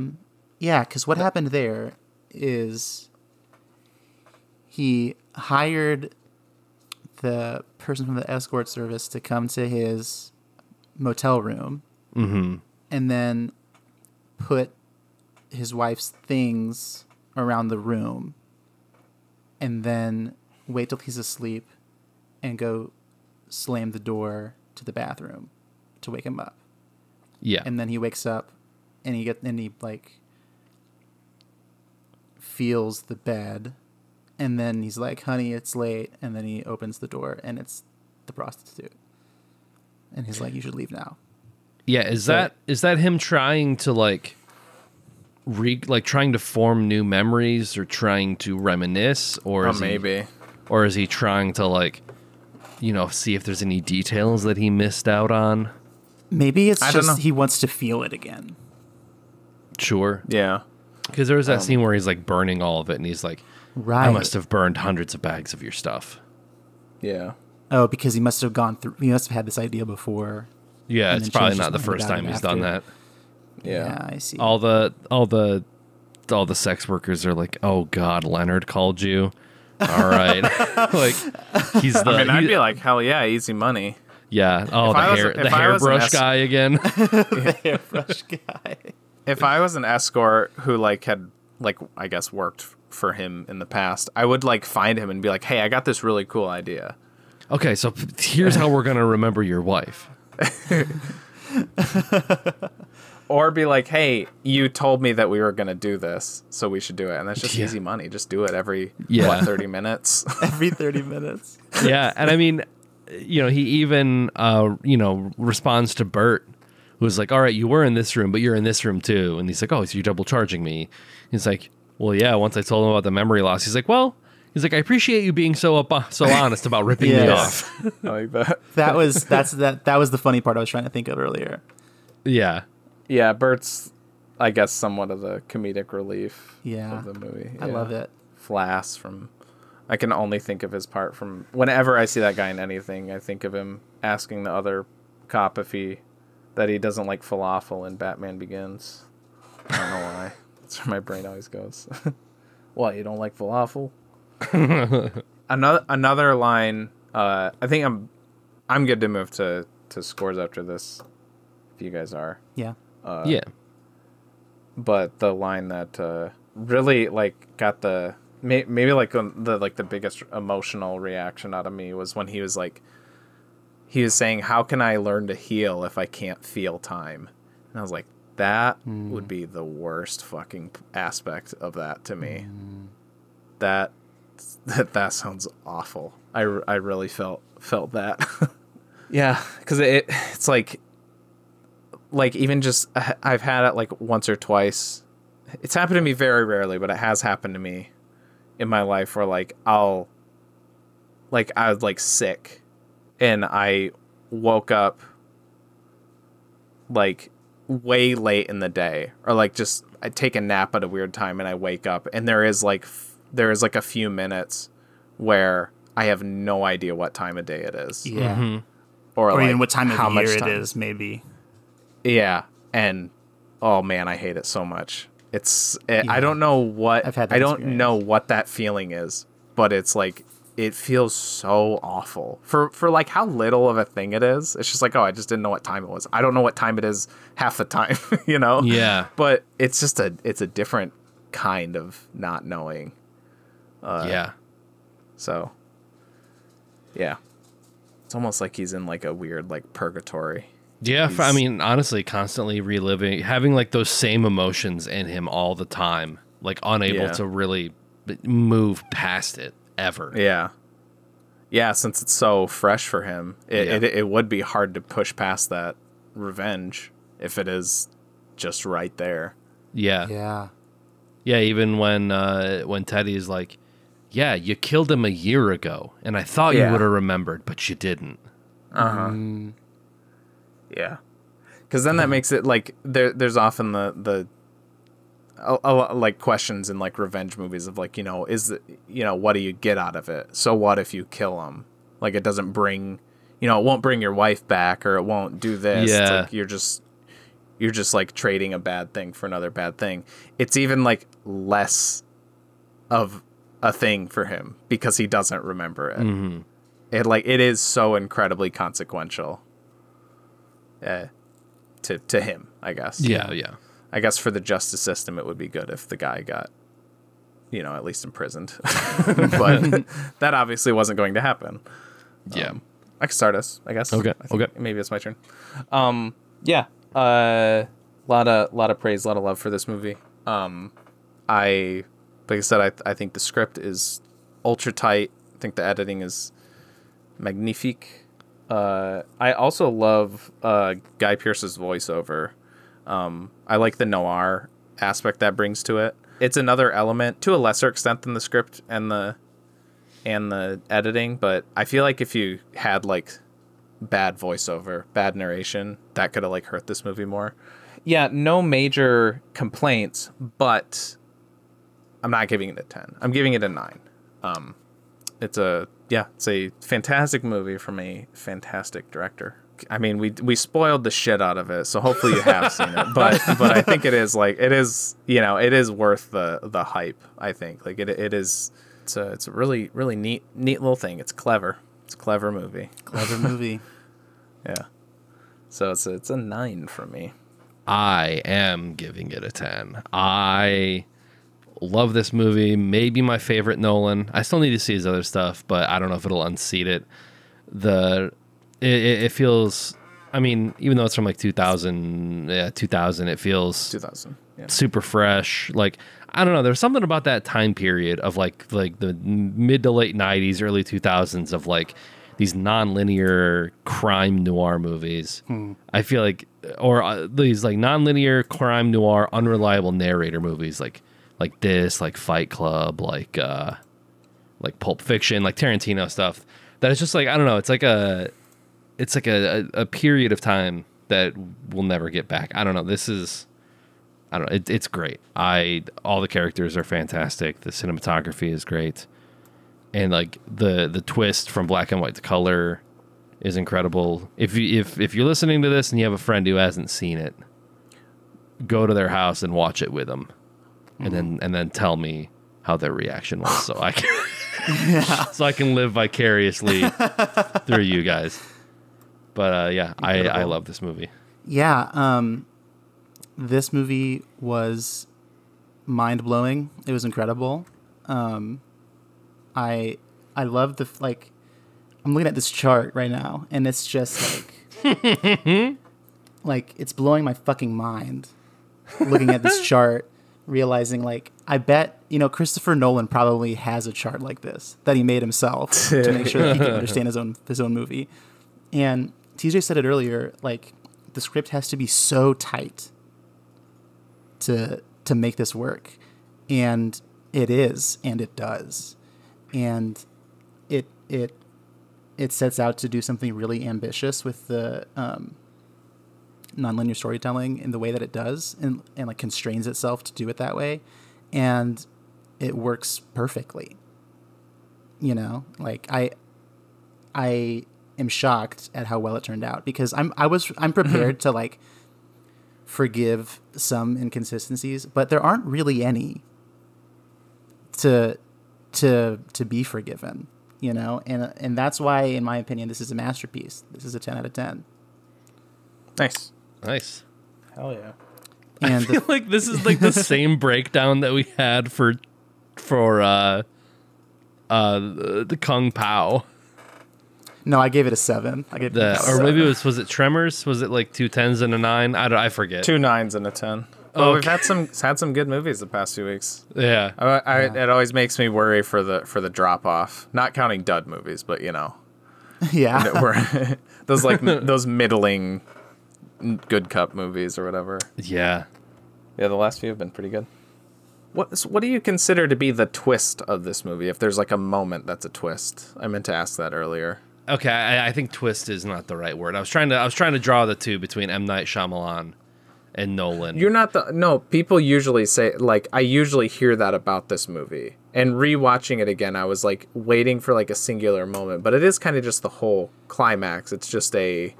yeah, because what happened there is... he hired the person from the escort service to come to his motel room, mm-hmm. and then put his wife's things around the room and then wait till he's asleep and go slam the door to the bathroom to wake him up. Yeah. And then he wakes up and he like feels the bed. And then he's like, honey, it's late. And then he opens the door and it's the prostitute. And he's like, you should leave now. Yeah. Is that him trying to, like, trying to form new memories or trying to reminisce, or is he trying to, like, you know, see if there's any details that he missed out on? Maybe it's just he wants to feel it again. Sure. Yeah. Because there was that scene where he's, like, burning all of it and he's like, right. I must have burned hundreds of bags of your stuff. Yeah. Oh, because he must have he must have had this idea before. Yeah, it's probably not the first time he's done that. Yeah, I see. All the sex workers are like, "Oh God, Leonard called you." All right. Like, he's the. I mean, I'd be like, "Hell yeah, easy money." Yeah. Oh, the hairbrush guy again. The hairbrush guy. If I was an escort who, like, had, like, I guess worked for him in the past, I would, like, find him and be like, hey, I got this really cool idea. Okay, so here's how we're gonna remember your wife. Or be like, hey, you told me that we were gonna do this, so we should do it. And that's just easy money. Just do it every 30 minutes. Every 30 minutes. Yeah. And I mean, you know, he even, you know, responds to Bert, who's like, all right, you were in this room, but you're in this room too. And he's like, oh, so you're double charging me. He's like, well, yeah, once I told him about the memory loss, he's like, well, he's like, I appreciate you being so honest about ripping me off. I like that. That was the funny part I was trying to think of earlier. Yeah. Yeah, Bert's, I guess, somewhat of the comedic relief of the movie. Yeah. I love it. Flass from... I can only think of his part from... Whenever I see that guy in anything, I think of him asking the other cop if he doesn't like falafel in Batman Begins. I don't know why. That's where my brain always goes. What, you don't like falafel? Another line... I think I'm good to move to scores after this, if you guys are. Yeah. Yeah. But the line that really, like, got the... Maybe the biggest emotional reaction out of me was when he was like, he was saying, how can I learn to heal if I can't feel time? And I was like, that would be the worst fucking aspect of that to me. That sounds awful. I really felt that. Yeah. Cause it's like even just, I've had it like once or twice. It's happened to me very rarely, but it has happened to me in my life where I was like sick and I woke up like way late in the day, or like just I take a nap at a weird time and I wake up and there is a few minutes where I have no idea what time of day it is. Yeah. Mm-hmm. Or even what time of year it is maybe. Yeah. And oh man, I hate it so much. I don't know what I don't know what that feeling is, but it's like it feels so awful for like how little of a thing it is. It's just like, oh, I just didn't know what time it was. I don't know what time it is half the time, you know? Yeah. But it's just a different kind of not knowing. Yeah. So yeah, it's almost like he's in like a weird like purgatory. Yeah, I mean, honestly, constantly reliving, having like those same emotions in him all the time, like unable to really move past it ever. Yeah. Yeah, since it's so fresh for him, it would be hard to push past that revenge if it is just right there. Yeah. Yeah. Yeah, even when Teddy's like, yeah, you killed him a year ago, and I thought you would have remembered, but you didn't. Uh-huh. Yeah, because then that makes it like there's often the like questions in like revenge movies of like, you know, what do you get out of it? So what if you kill him? Like it doesn't bring, you know, it won't bring your wife back or it won't do this. Yeah. It's like you're just like trading a bad thing for another bad thing. It's even like less of a thing for him because he doesn't remember it. Mm-hmm. It like it is so incredibly consequential. To him, I guess. Yeah, yeah. I guess for the justice system, it would be good if the guy got, you know, at least imprisoned. But that obviously wasn't going to happen. Yeah. I could start us, I guess. Okay. Okay. Maybe it's my turn. Yeah. Lot of praise, a lot of love for this movie. I think the script is ultra tight. I think the editing is magnifique. I also love Guy Pearce's voiceover. I like the noir aspect that brings to it. It's another element to a lesser extent than the script and the editing, but I feel like if you had like bad voiceover, bad narration, that could have like hurt this movie more. Yeah, no major complaints, but I'm not giving it a 10. I'm giving it a 9. It's a fantastic movie from a fantastic director. I mean, we spoiled the shit out of it, so hopefully you have seen it. But I think it is worth the hype. I think like it's a really really neat little thing. It's clever. It's a clever movie. Yeah. So it's a 9 for me. I am giving it a 10. I love this movie. Maybe my favorite Nolan. I still need to see his other stuff, but I don't know if it'll unseat it. It feels, I mean, even though it's from like 2000, it feels 2000, super fresh. Like, I don't know. There's something about that time period of like the mid to late 90s, early 2000s of like these non-linear crime noir movies. I feel like, or these like non-linear crime noir unreliable narrator movies like this, like Fight Club, like Pulp Fiction, like Tarantino stuff. That it's just like, I don't know, it's like a period of time that we'll never get back. I don't know. It's great. All the characters are fantastic. The cinematography is great. And like the twist from black and white to color is incredible. If you're listening to this and you have a friend who hasn't seen it, go to their house and watch it with them. And then tell me how their reaction was so I can so I can live vicariously through you guys. But I love this movie. Yeah, this movie was mind-blowing. It was incredible. I love the, like, I'm looking at this chart right now, and it's just like, like it's blowing my fucking mind looking at this chart, realizing like, I bet, you know, Christopher Nolan probably has a chart like this that he made himself to make sure that he can understand his own movie. And TJ said it earlier, like, the script has to be so tight to make this work. And it is, and it does. And it sets out to do something really ambitious with the nonlinear storytelling in the way that it does, and like constrains itself to do it that way. And it works perfectly. You know, like I am shocked at how well it turned out, because I'm prepared to like forgive some inconsistencies, but there aren't really any to be forgiven, you know? And that's why, in my opinion, this is a masterpiece. This is a 10 out of 10. Nice. Hell yeah. And I feel like this is like the same breakdown that we had for the Kung Pao. No, I gave it a 7. Or maybe was it Tremors? Was it like 2 10s and a 9? I forget. 2 9s and a 10. Oh, okay. We've had some good movies the past few weeks. Yeah, it always makes me worry for the drop off. Not counting dud movies, but you know, yeah, those like those middling good cup movies or whatever. Yeah, the last few have been pretty good. What do you consider to be the twist of this movie? If there's like a moment that's a twist, I meant to ask that earlier. Okay, I think twist is not the right word. I was trying to draw the two between M. Night Shyamalan and Nolan. People usually say, like, I usually hear that about this movie. And rewatching it again, I was like waiting for like a singular moment, but it is kind of just the whole climax. It's just it's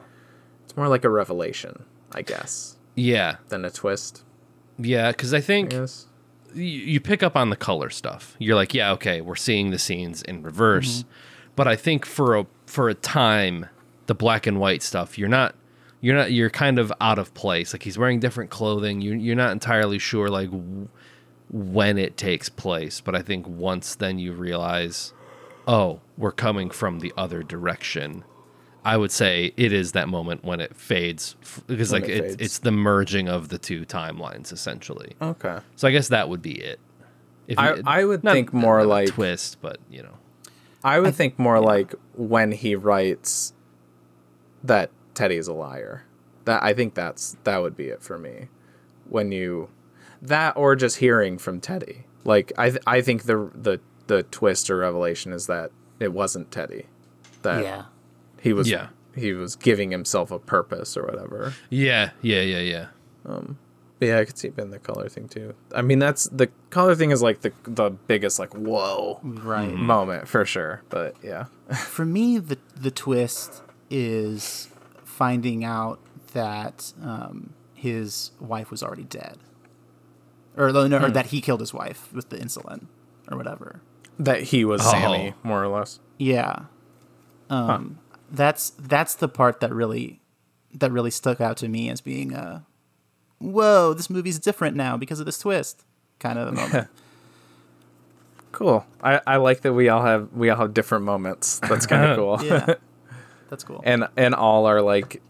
more like a revelation, I guess. Yeah. Than a twist. Yeah, because I think you pick up on the color stuff. You're like, yeah, okay, we're seeing the scenes in reverse. Mm-hmm. But I think for a time, the black and white stuff, you're kind of out of place. Like, he's wearing different clothing. You're not entirely sure like when it takes place. But I think once then you realize, oh, we're coming from the other direction. I would say it is that moment when it fades, because like it's the merging of the two timelines essentially. Okay. So I guess that would be it. I would think more like a twist, but you know. I think more like when he writes that Teddy is a liar. That would be it for me. Or just hearing from Teddy. Like I think the twist or revelation is that it wasn't Teddy. He was giving himself a purpose or whatever. Yeah. Yeah, I could see it in the color thing too. I mean, that's the color thing is like the biggest like whoa right moment for sure. But yeah, for me the twist is finding out that his wife was already dead, or that he killed his wife with the insulin or whatever. That he was Sammy, more or less. Yeah, that's the part that really stuck out to me as being a. Whoa, this movie's different now because of this twist kind of a moment. Cool. I like that we all have different moments. That's kind of cool. Yeah, that's cool. And all are like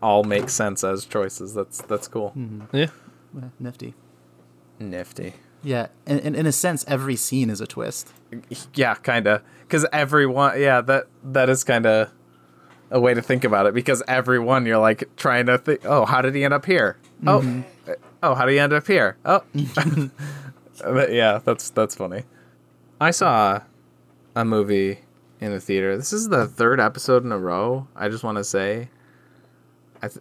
all make sense as choices. That's cool. Mm-hmm. Yeah. Nifty. Yeah, in a sense, every scene is a twist. Yeah, kind of. Because everyone, yeah, that is kind of a way to think about it. Because everyone, you're like trying to think, oh, how did he end up here? Mm-hmm. Oh, how did he end up here? Oh. But yeah, that's funny. I saw a movie in the theater. This is the third episode in a row. I just want to say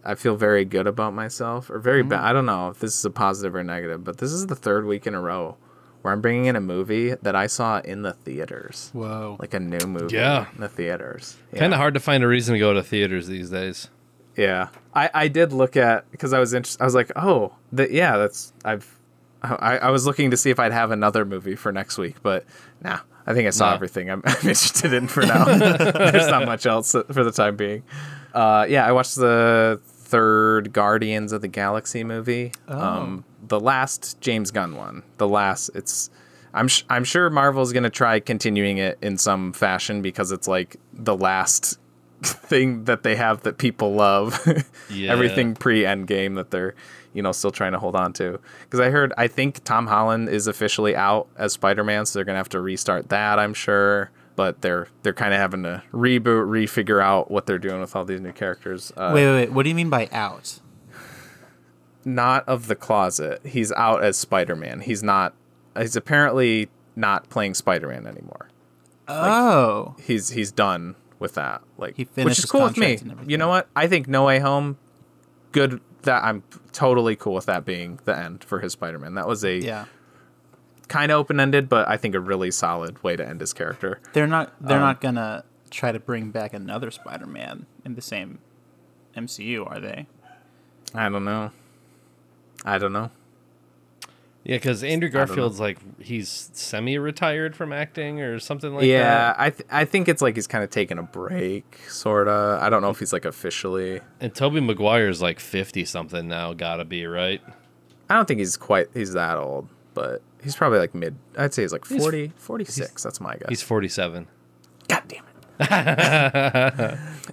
I feel very good about myself, or very bad. I don't know if this is a positive or negative, but this is the third week in a row where I'm bringing in a movie that I saw in the theaters. Whoa. Like a new movie in the theaters. Yeah. Kind of hard to find a reason to go to theaters these days. Yeah. I did look at, because I was interested. I was like, oh, I was looking to see if I'd have another movie for next week, but nah, I think I saw everything I'm interested in for now. There's not much else for the time being. I watched the third Guardians of the Galaxy movie. Oh. The last James Gunn one. The last, I'm sure Marvel's going to try continuing it in some fashion because it's like the last thing that they have that people love. Yeah. Everything pre-Endgame that they're, still trying to hold on to. Because I think Tom Holland is officially out as Spider-Man, so they're going to have to restart that, I'm sure. But they're kind of having to reboot, refigure out what they're doing with all these new characters. Wait. What do you mean by out? Not of the closet. He's out as Spider-Man. He's apparently not playing Spider-Man anymore. Oh. Like, he's done with that. Like, he finished, which is cool with me. You know what? I think No Way Home, good. That I'm totally cool with that being the end for his Spider-Man. That was a kind of open-ended, but I think a really solid way to end his character. They're not gonna try to bring back another Spider-Man in the same MCU, are they? I don't know. Yeah, because Andrew Garfield's like, he's semi-retired from acting or something like that. Yeah, I think it's like he's kind of taking a break, sort of. I don't know if he's like officially. And Tobey Maguire's like 50-something now, gotta be, right? I don't think he's that old, but he's probably like mid. I'd say he's like 40, 46. That's my guess. He's 47. God damn it.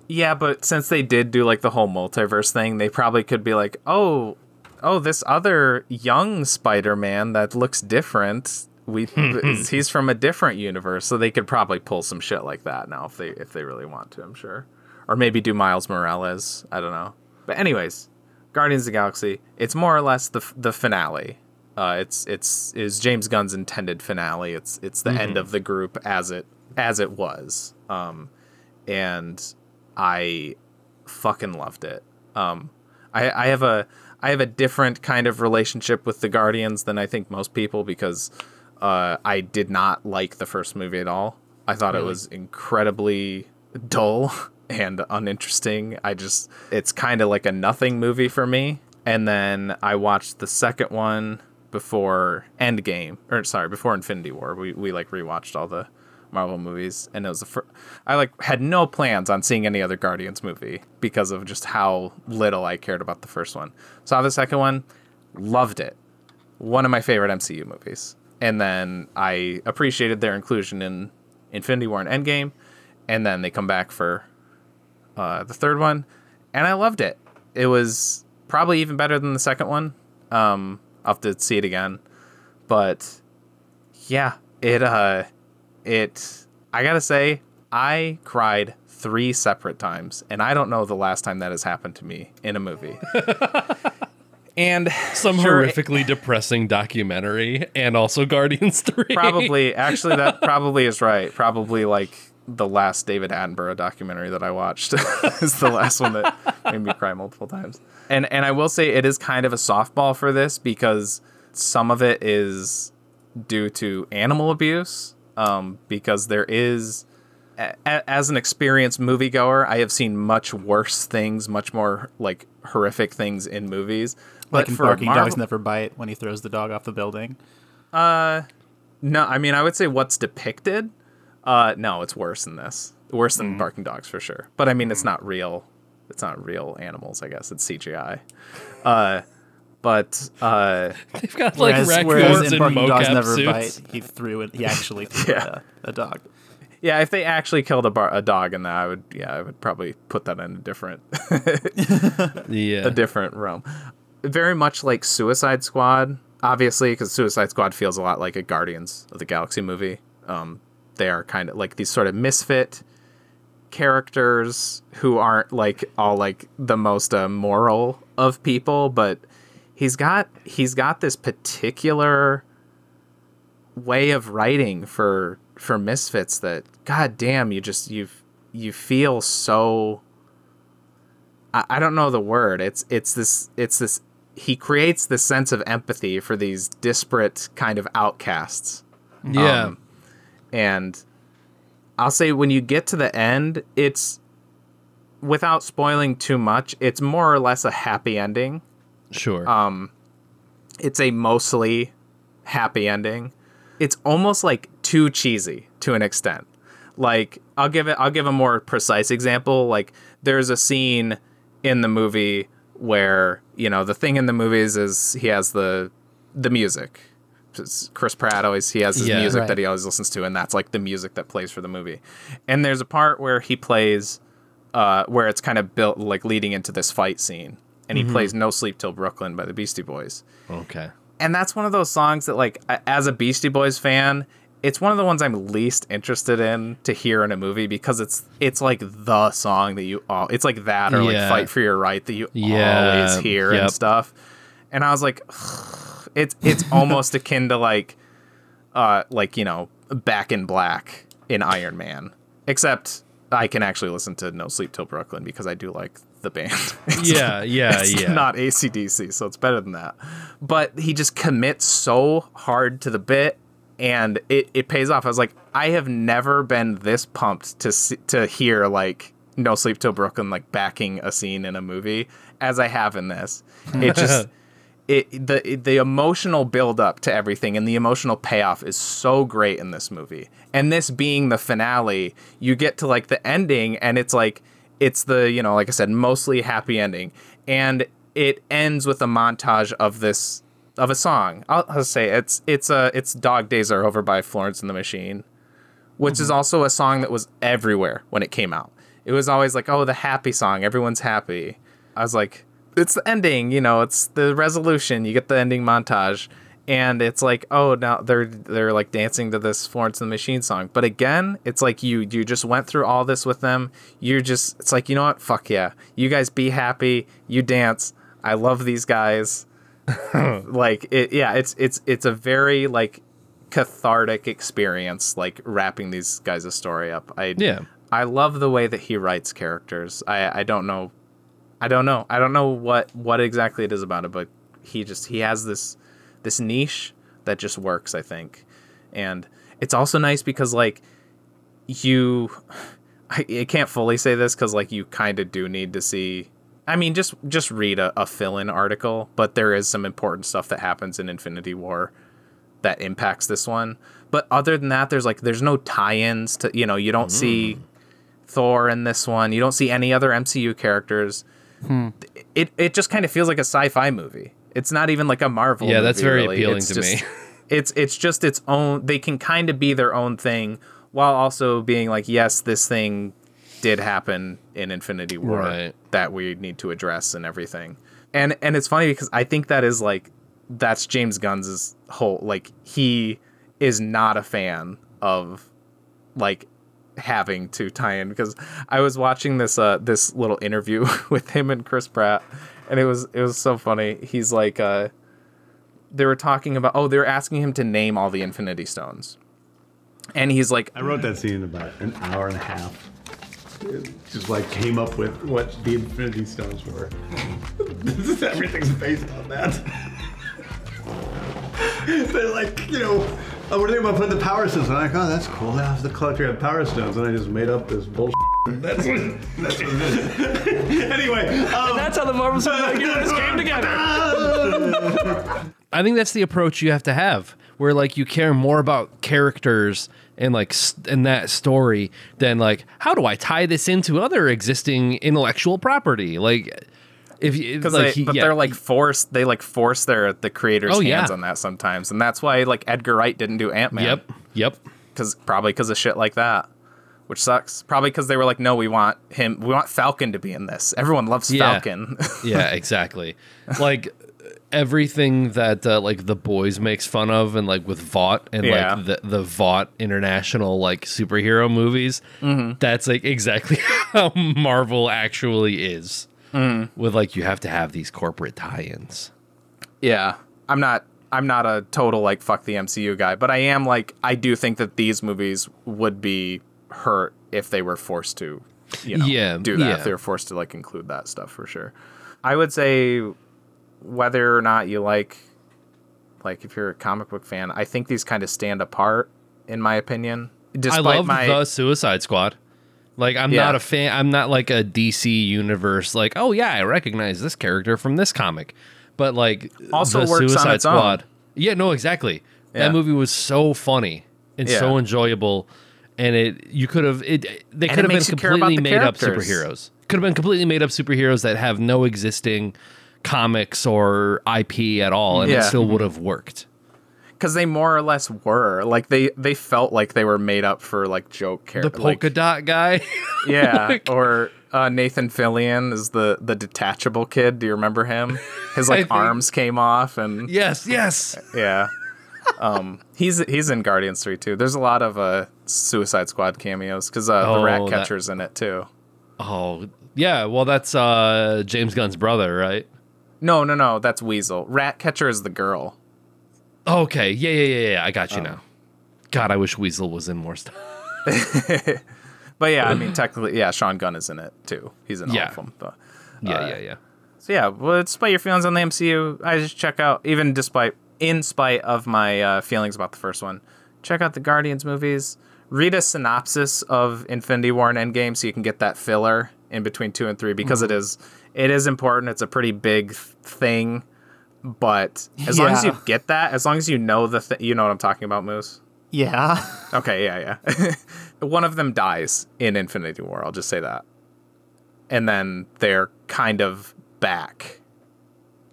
Yeah, but since they did do like the whole multiverse thing, they probably could be like, oh, this other young Spider-Man that looks different. He's from a different universe, so they could probably pull some shit like that now if they really want to, I'm sure. Or maybe do Miles Morales. I don't know. But anyways, Guardians of the Galaxy. It's more or less the finale. It's James Gunn's intended finale. It's the end of the group as it was. And I fucking loved it. I have a different kind of relationship with the Guardians than I think most people because I did not like the first movie at all. I thought it was incredibly dull and uninteresting. It's kind of like a nothing movie for me. And then I watched the second one before Infinity War. We like rewatched all the Marvel movies, and it was the first. I had no plans on seeing any other Guardians movie because of just how little I cared about the first one. Saw the second one, loved it. One of my favorite MCU movies. And then I appreciated their inclusion in Infinity War and Endgame, and then they come back for the third one, and I loved it. It was probably even better than the second one. I'll have to see it again, but yeah, I gotta say, I cried 3 separate times, and I don't know the last time that has happened to me in a movie. And some horrifically depressing documentary, and also Guardians 3. Probably, actually, that probably is right. Probably like the last David Attenborough documentary that I watched is the last one that made me cry multiple times. And I will say it is kind of a softball for this because some of it is due to animal abuse. Because there is, as an experienced moviegoer, I have seen much worse things, much more like horrific things in movies. But like barking dogs never bite when he throws the dog off the building. No, I mean I would say what's depicted. No, it's worse than this. Worse than barking dogs for sure. But I mean it's not real. It's not real animals. I guess it's CGI. But they've got like raccoons and mocap never suits. Bite. He threw it. He actually threw a dog. Yeah, if they actually killed a dog in that, I would probably put that in a different, a different realm. Very much like Suicide Squad. obviously, because Suicide Squad feels a lot like a Guardians of the Galaxy movie. They are kind of like these sort of misfit characters who aren't like all like the most moral of people, but he's got this particular way of writing for misfits that, goddamn, you feel so. I don't know the word. It's this. He creates this sense of empathy for these disparate kind of outcasts. Yeah. And I'll say when you get to the end, it's, without spoiling too much, it's more or less a happy ending. Sure. It's a mostly happy ending. It's almost like too cheesy to an extent. Like, I'll give a more precise example. Like, there's a scene in the movie where, you know, the thing in the movies is he has the music. Chris Pratt always, he has his music that he always listens to, and that's like the music that plays for the movie. And there's a part where he plays, where it's kind of built like leading into this fight scene, and he plays No Sleep Till Brooklyn by the Beastie Boys. Okay. And that's one of those songs that, like, as a Beastie Boys fan, it's one of the ones I'm least interested in to hear in a movie, because it's like the song that you all, it's like that, or like Fight for Your Right that you always hear and stuff. And I was like, it's almost akin to like, you know, Back in Black in Iron Man, except I can actually listen to No Sleep Till Brooklyn because I do like the band. It's not AC/DC, so it's better than that. But he just commits so hard to the bit. And it pays off. I was like, I have never been this pumped to hear, like, No Sleep Till Brooklyn, like, backing a scene in a movie as I have in this. It just, the emotional buildup to everything and the emotional payoff is so great in this movie. And this being the finale, you get to, like, the ending, and it's, like, it's the, you know, like I said, mostly happy ending. And it ends with a montage of this, of a song. I'll say it's Dog Days Are Over by Florence and the Machine, which is also a song that was everywhere when it came out. It was always like, oh, the happy song, everyone's happy. I was like, it's the ending, you know, it's the resolution, you get the ending montage, and it's like, oh, now they're like dancing to this Florence and the Machine song. But again, it's like you just went through all this with them. You're just, it's like, you know what, fuck yeah, you guys be happy, you dance, I love these guys. Like, it, yeah, it's a very, like, cathartic experience, like, wrapping these guys' story up. I love the way that he writes characters. I don't know what exactly it is about it, but he has this niche that just works, I think. And it's also nice because, like, I can't fully say this because, like, you kind of do need to see. I mean, just read a fill-in article, but there is some important stuff that happens in Infinity War that impacts this one. But other than that, there's no tie-ins to, you know, you don't see Thor in this one. You don't see any other MCU characters. It just kind of feels like a sci-fi movie. It's not even like a Marvel movie. Yeah, that's very really appealing to me. It's just its own. They can kind of be their own thing while also being like, yes, this thing did happen in Infinity War that we need to address and everything. And it's funny because I think that is, like, that's James Gunn's whole, like, he is not a fan of, like, having to tie in, because I was watching this little interview with him and Chris Pratt, and it was so funny. He's like, they were talking about, they were asking him to name all the Infinity Stones. And he's like, I wrote that scene in about an hour and a half. It just, like, came up with what the Infinity Stones were. This is, everything's based on that. They're like, you know, we're thinking about putting the power stones. I'm like, oh, that's cool. That was the collector of power stones, and I just made up this bullshit. That's what it is. Anyway, and that's how the Marvel Cinematic Universe came together. I think that's the approach you have to have, where, like, you care more about characters and, like, in that story than, like, how do I tie this into other existing intellectual property? Like, they're like forced. They, like, force the creators' hands on that sometimes, and that's why, like, Edgar Wright didn't do Ant-Man. Yep. Probably because of shit like that, which sucks. Probably because they were like, no, we want him. We want Falcon to be in this. Everyone loves Falcon. Yeah, exactly. Like, everything that like The Boys makes fun of, and like with Vought and like the Vought international like superhero movies, that's like exactly how Marvel actually is. With like, you have to have these corporate tie-ins. Yeah, I'm not a total like fuck the MCU guy, but I am like, I do think that these movies would be hurt if they were forced to, you know, do that. If they were forced to like include that stuff, for sure. I would say, whether or not you like if you're a comic book fan, I think these kind of stand apart, in my opinion. Despite I love the Suicide Squad. Like, I'm not a fan. I'm not like a DC universe. Like, oh yeah, I recognize this character from this comic. But like, also the works Suicide on its Squad. Own. Yeah, no, exactly. Yeah. That movie was so funny and so enjoyable, and they could have been completely made up superheroes. Could have been completely made up superheroes that have no existing comics or IP at all, and it still would have worked. Because they more or less were like they felt like they were made up for like joke characters. The polka dot guy, like, or Nathan Fillion is the detachable kid. Do you remember him? His like arms came off, and yes, yeah. He's in Guardians 3 too. There's a lot of Suicide Squad cameos because the rat catcher's in it too. Oh yeah, well that's James Gunn's brother, right? No, that's Weasel. Ratcatcher is the girl. Okay, yeah. I got you now. God, I wish Weasel was in more stuff. But yeah, I mean, technically, yeah, Sean Gunn is in it too. He's in all of them. But, yeah. So yeah, well, despite your feelings on the MCU, I just check out, even in spite of my feelings about the first one, check out the Guardians movies. Read a synopsis of Infinity War and Endgame so you can get that filler in between 2 and 3, because it is important. It's a pretty big thing. But as long as you get that, as long as you know you know what I'm talking about, Moose? Yeah. Okay, yeah. One of them dies in Infinity War, I'll just say that. And then they're kind of back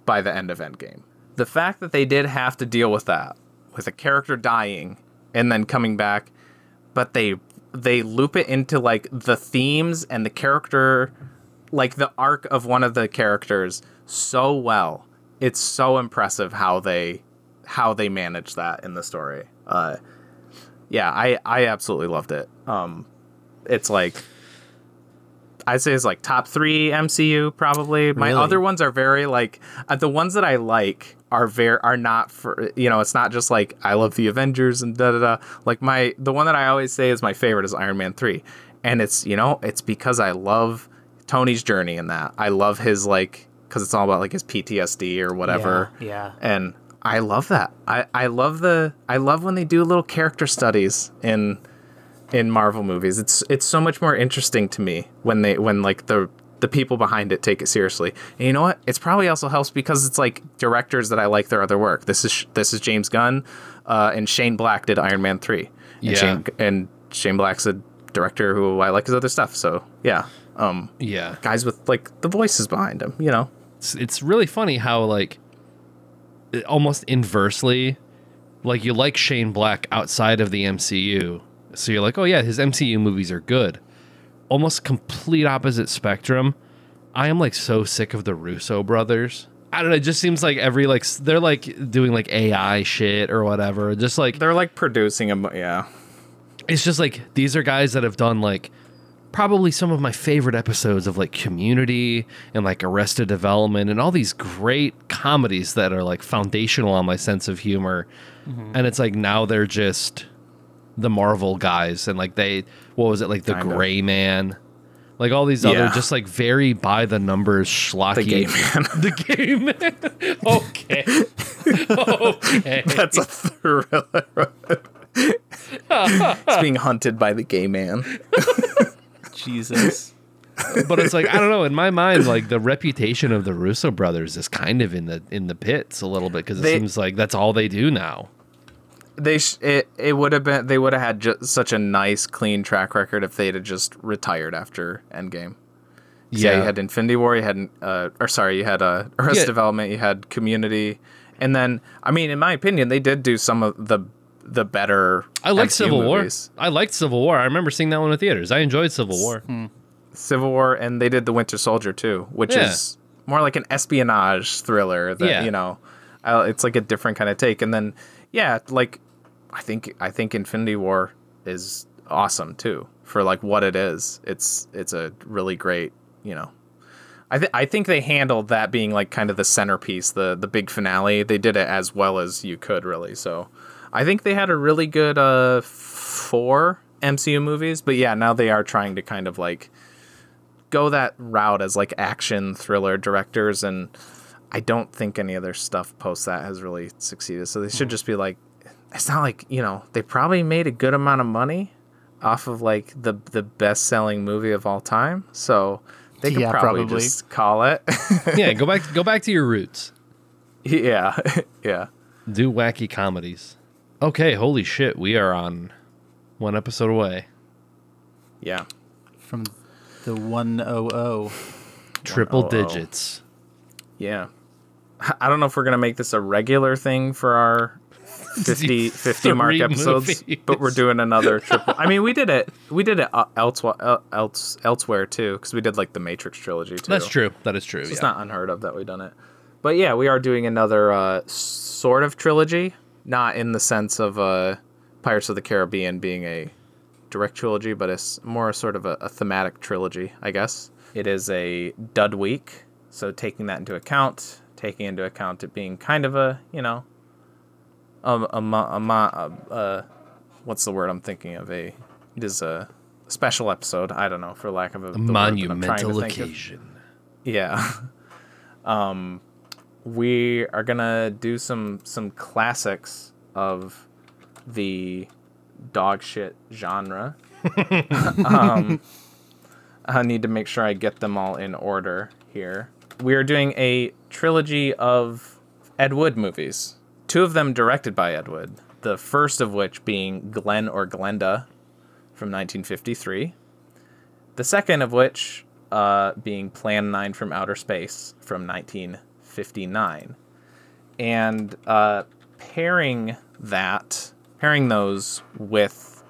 by the end of Endgame. The fact that they did have to deal with that, with a character dying and then coming back, but they loop it into, like, the themes and the character, like, the arc of one of the characters so well. It's so impressive how they manage that in the story. I absolutely loved it. It's like, I'd say it's like top 3 MCU probably. My other ones are very like, the ones that I like are not for, you know, it's not just like I love the Avengers and Like the one that I always say is my favorite is Iron Man 3. And it's, you know, it's because I love Tony's journey in that. I love his like, because it's all about like his PTSD or whatever. Yeah. And I love that. I love when they do little character studies in Marvel movies. It's so much more interesting to me when the people behind it take it seriously. And you know what? It's probably also helps because it's like directors that I like their other work. This is James Gunn, and Shane Black did Iron Man 3. And Shane Black's a director who I like his other stuff. So yeah. Guys with like the voices behind them, you know. It's really funny how like almost inversely, like you like Shane Black outside of the MCU, so you're like, oh yeah, his MCU movies are good. Almost complete opposite spectrum. I am like so sick of the Russo brothers. I don't know. It just seems like every like they're like doing like AI shit or whatever. Just like they're like producing them. Yeah, it's just like these are guys that have done like. Probably some of my favorite episodes of like Community and like Arrested Development and all these great comedies that are like foundational on my sense of humor. Mm-hmm. And it's like now they're just the Marvel guys and like the Gray Man, like all these other just like very by the numbers schlocky. The Gay Man. Okay. That's a thriller. It's being hunted by the Gay Man. Jesus. But it's like, I don't know, in my mind, like the reputation of the Russo brothers is kind of in the pits a little bit because it seems like that's all they do now. They would have had just such a nice clean track record if they'd have just retired after Endgame. Yeah, you had Infinity War, you had Arrested Development, you had Community, and then I mean, in my opinion, they did do some of the better. I liked Civil movies. War. I liked Civil War. I remember seeing that one in theaters. I enjoyed Civil War. Civil War, and they did The Winter Soldier too, which is more like an espionage thriller that, you know, it's like a different kind of take. And then, yeah, like I think Infinity War is awesome too for like what it is. It's a really great, you know, I think they handled that being like kind of the centerpiece, the big finale. They did it as well as you could really. So I think they had a really good 4 MCU movies, but yeah, now they are trying to kind of like go that route as like action thriller directors, and I don't think any other stuff post that has really succeeded. So they should just be like, it's not like, you know, they probably made a good amount of money off of like the best selling movie of all time. So they could probably just call it. Yeah, go back to your roots. Yeah. Yeah. Do wacky comedies. Okay, holy shit, we are on 1 episode away. Yeah. From the 100. Triple digits. Yeah. I don't know if we're going to make this a regular thing for our 50 mark episodes, but we're doing another triple. I mean, we did it elsewhere too, because we did like the Matrix trilogy too. That's true. That is true. So yeah. It's not unheard of that we've done it. But yeah, we are doing another sort of trilogy, not in the sense of Pirates of the Caribbean being a direct trilogy, but it's more sort of a thematic trilogy, I guess. It is a dud week, so taking into account it being kind of a, you know, what's the word I'm thinking of? It is a special episode. I don't know, for lack of a monumental occasion. Yeah. We are gonna do some classics of the dog shit genre. I need to make sure I get them all in order here. We are doing a trilogy of Ed Wood movies. 2 of them directed by Ed Wood, the first of which being Glenn or Glenda from 1953. The second of which being Plan 9 from Outer Space from 1959. And pairing those with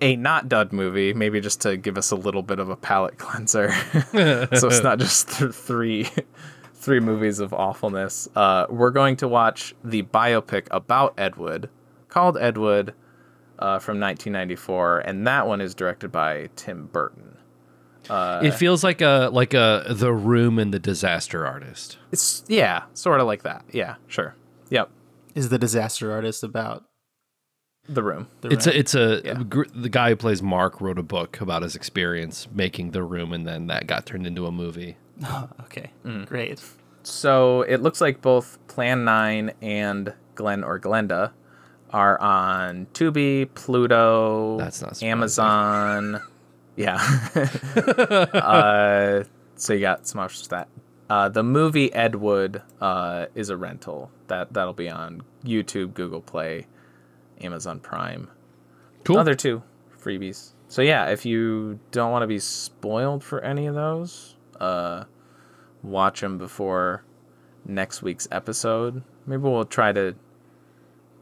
a not dud movie, maybe just to give us a little bit of a palate cleanser. So it's not just three movies of awfulness. We're going to watch the biopic about Ed Wood called Ed Wood from 1994, and that one is directed by Tim Burton. It feels like a The Room and the Disaster Artist. It's sort of like that. Yeah, sure. Yep. Is The Disaster Artist about The Room? The guy who plays Mark wrote a book about his experience making The Room, and then that got turned into a movie. Oh, okay. Great. So it looks like both Plan 9 and Glenn or Glenda are on Tubi, Pluto, Amazon. Yeah. So you got some options for that. The movie Ed Wood is a rental. That'll be on YouTube, Google Play, Amazon Prime. Cool. Other 2 freebies. So yeah, if you don't want to be spoiled for any of those, watch them before next week's episode. Maybe we'll try to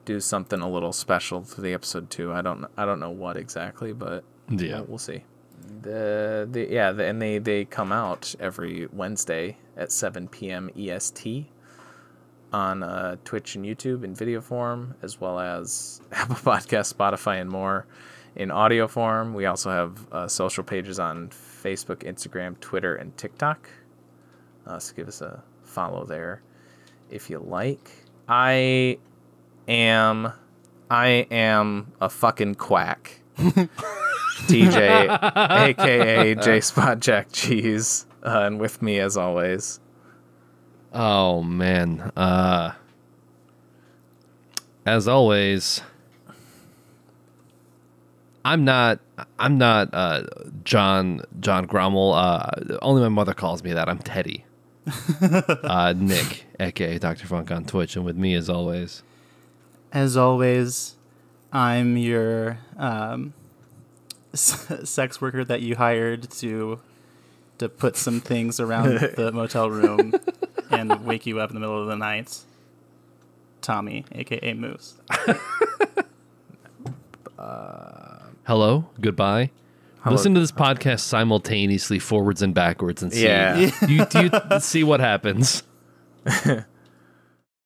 do something a little special for the episode too. I don't know what exactly, but yeah, we'll see. They come out every Wednesday at 7 p.m. EST on Twitch and YouTube in video form, as well as Apple Podcasts, Spotify, and more in audio form. We also have social pages on Facebook, Instagram, Twitter, and TikTok. So give us a follow there if you like. I am a fucking quack. TJ, a.k.a. J-Spot Jack Cheese, and with me as always. Oh, man. As always, I'm not John Grommel. Only my mother calls me that. I'm Teddy. Nick, a.k.a. Dr. Funk on Twitch, and with me as always. As always, I'm your... sex worker that you hired to put some things around the motel room and wake you up in the middle of the night. Tommy, a.k.a. Moose. Hello, goodbye, Listen to this podcast simultaneously, forwards and backwards, and see. Yeah. you see what happens.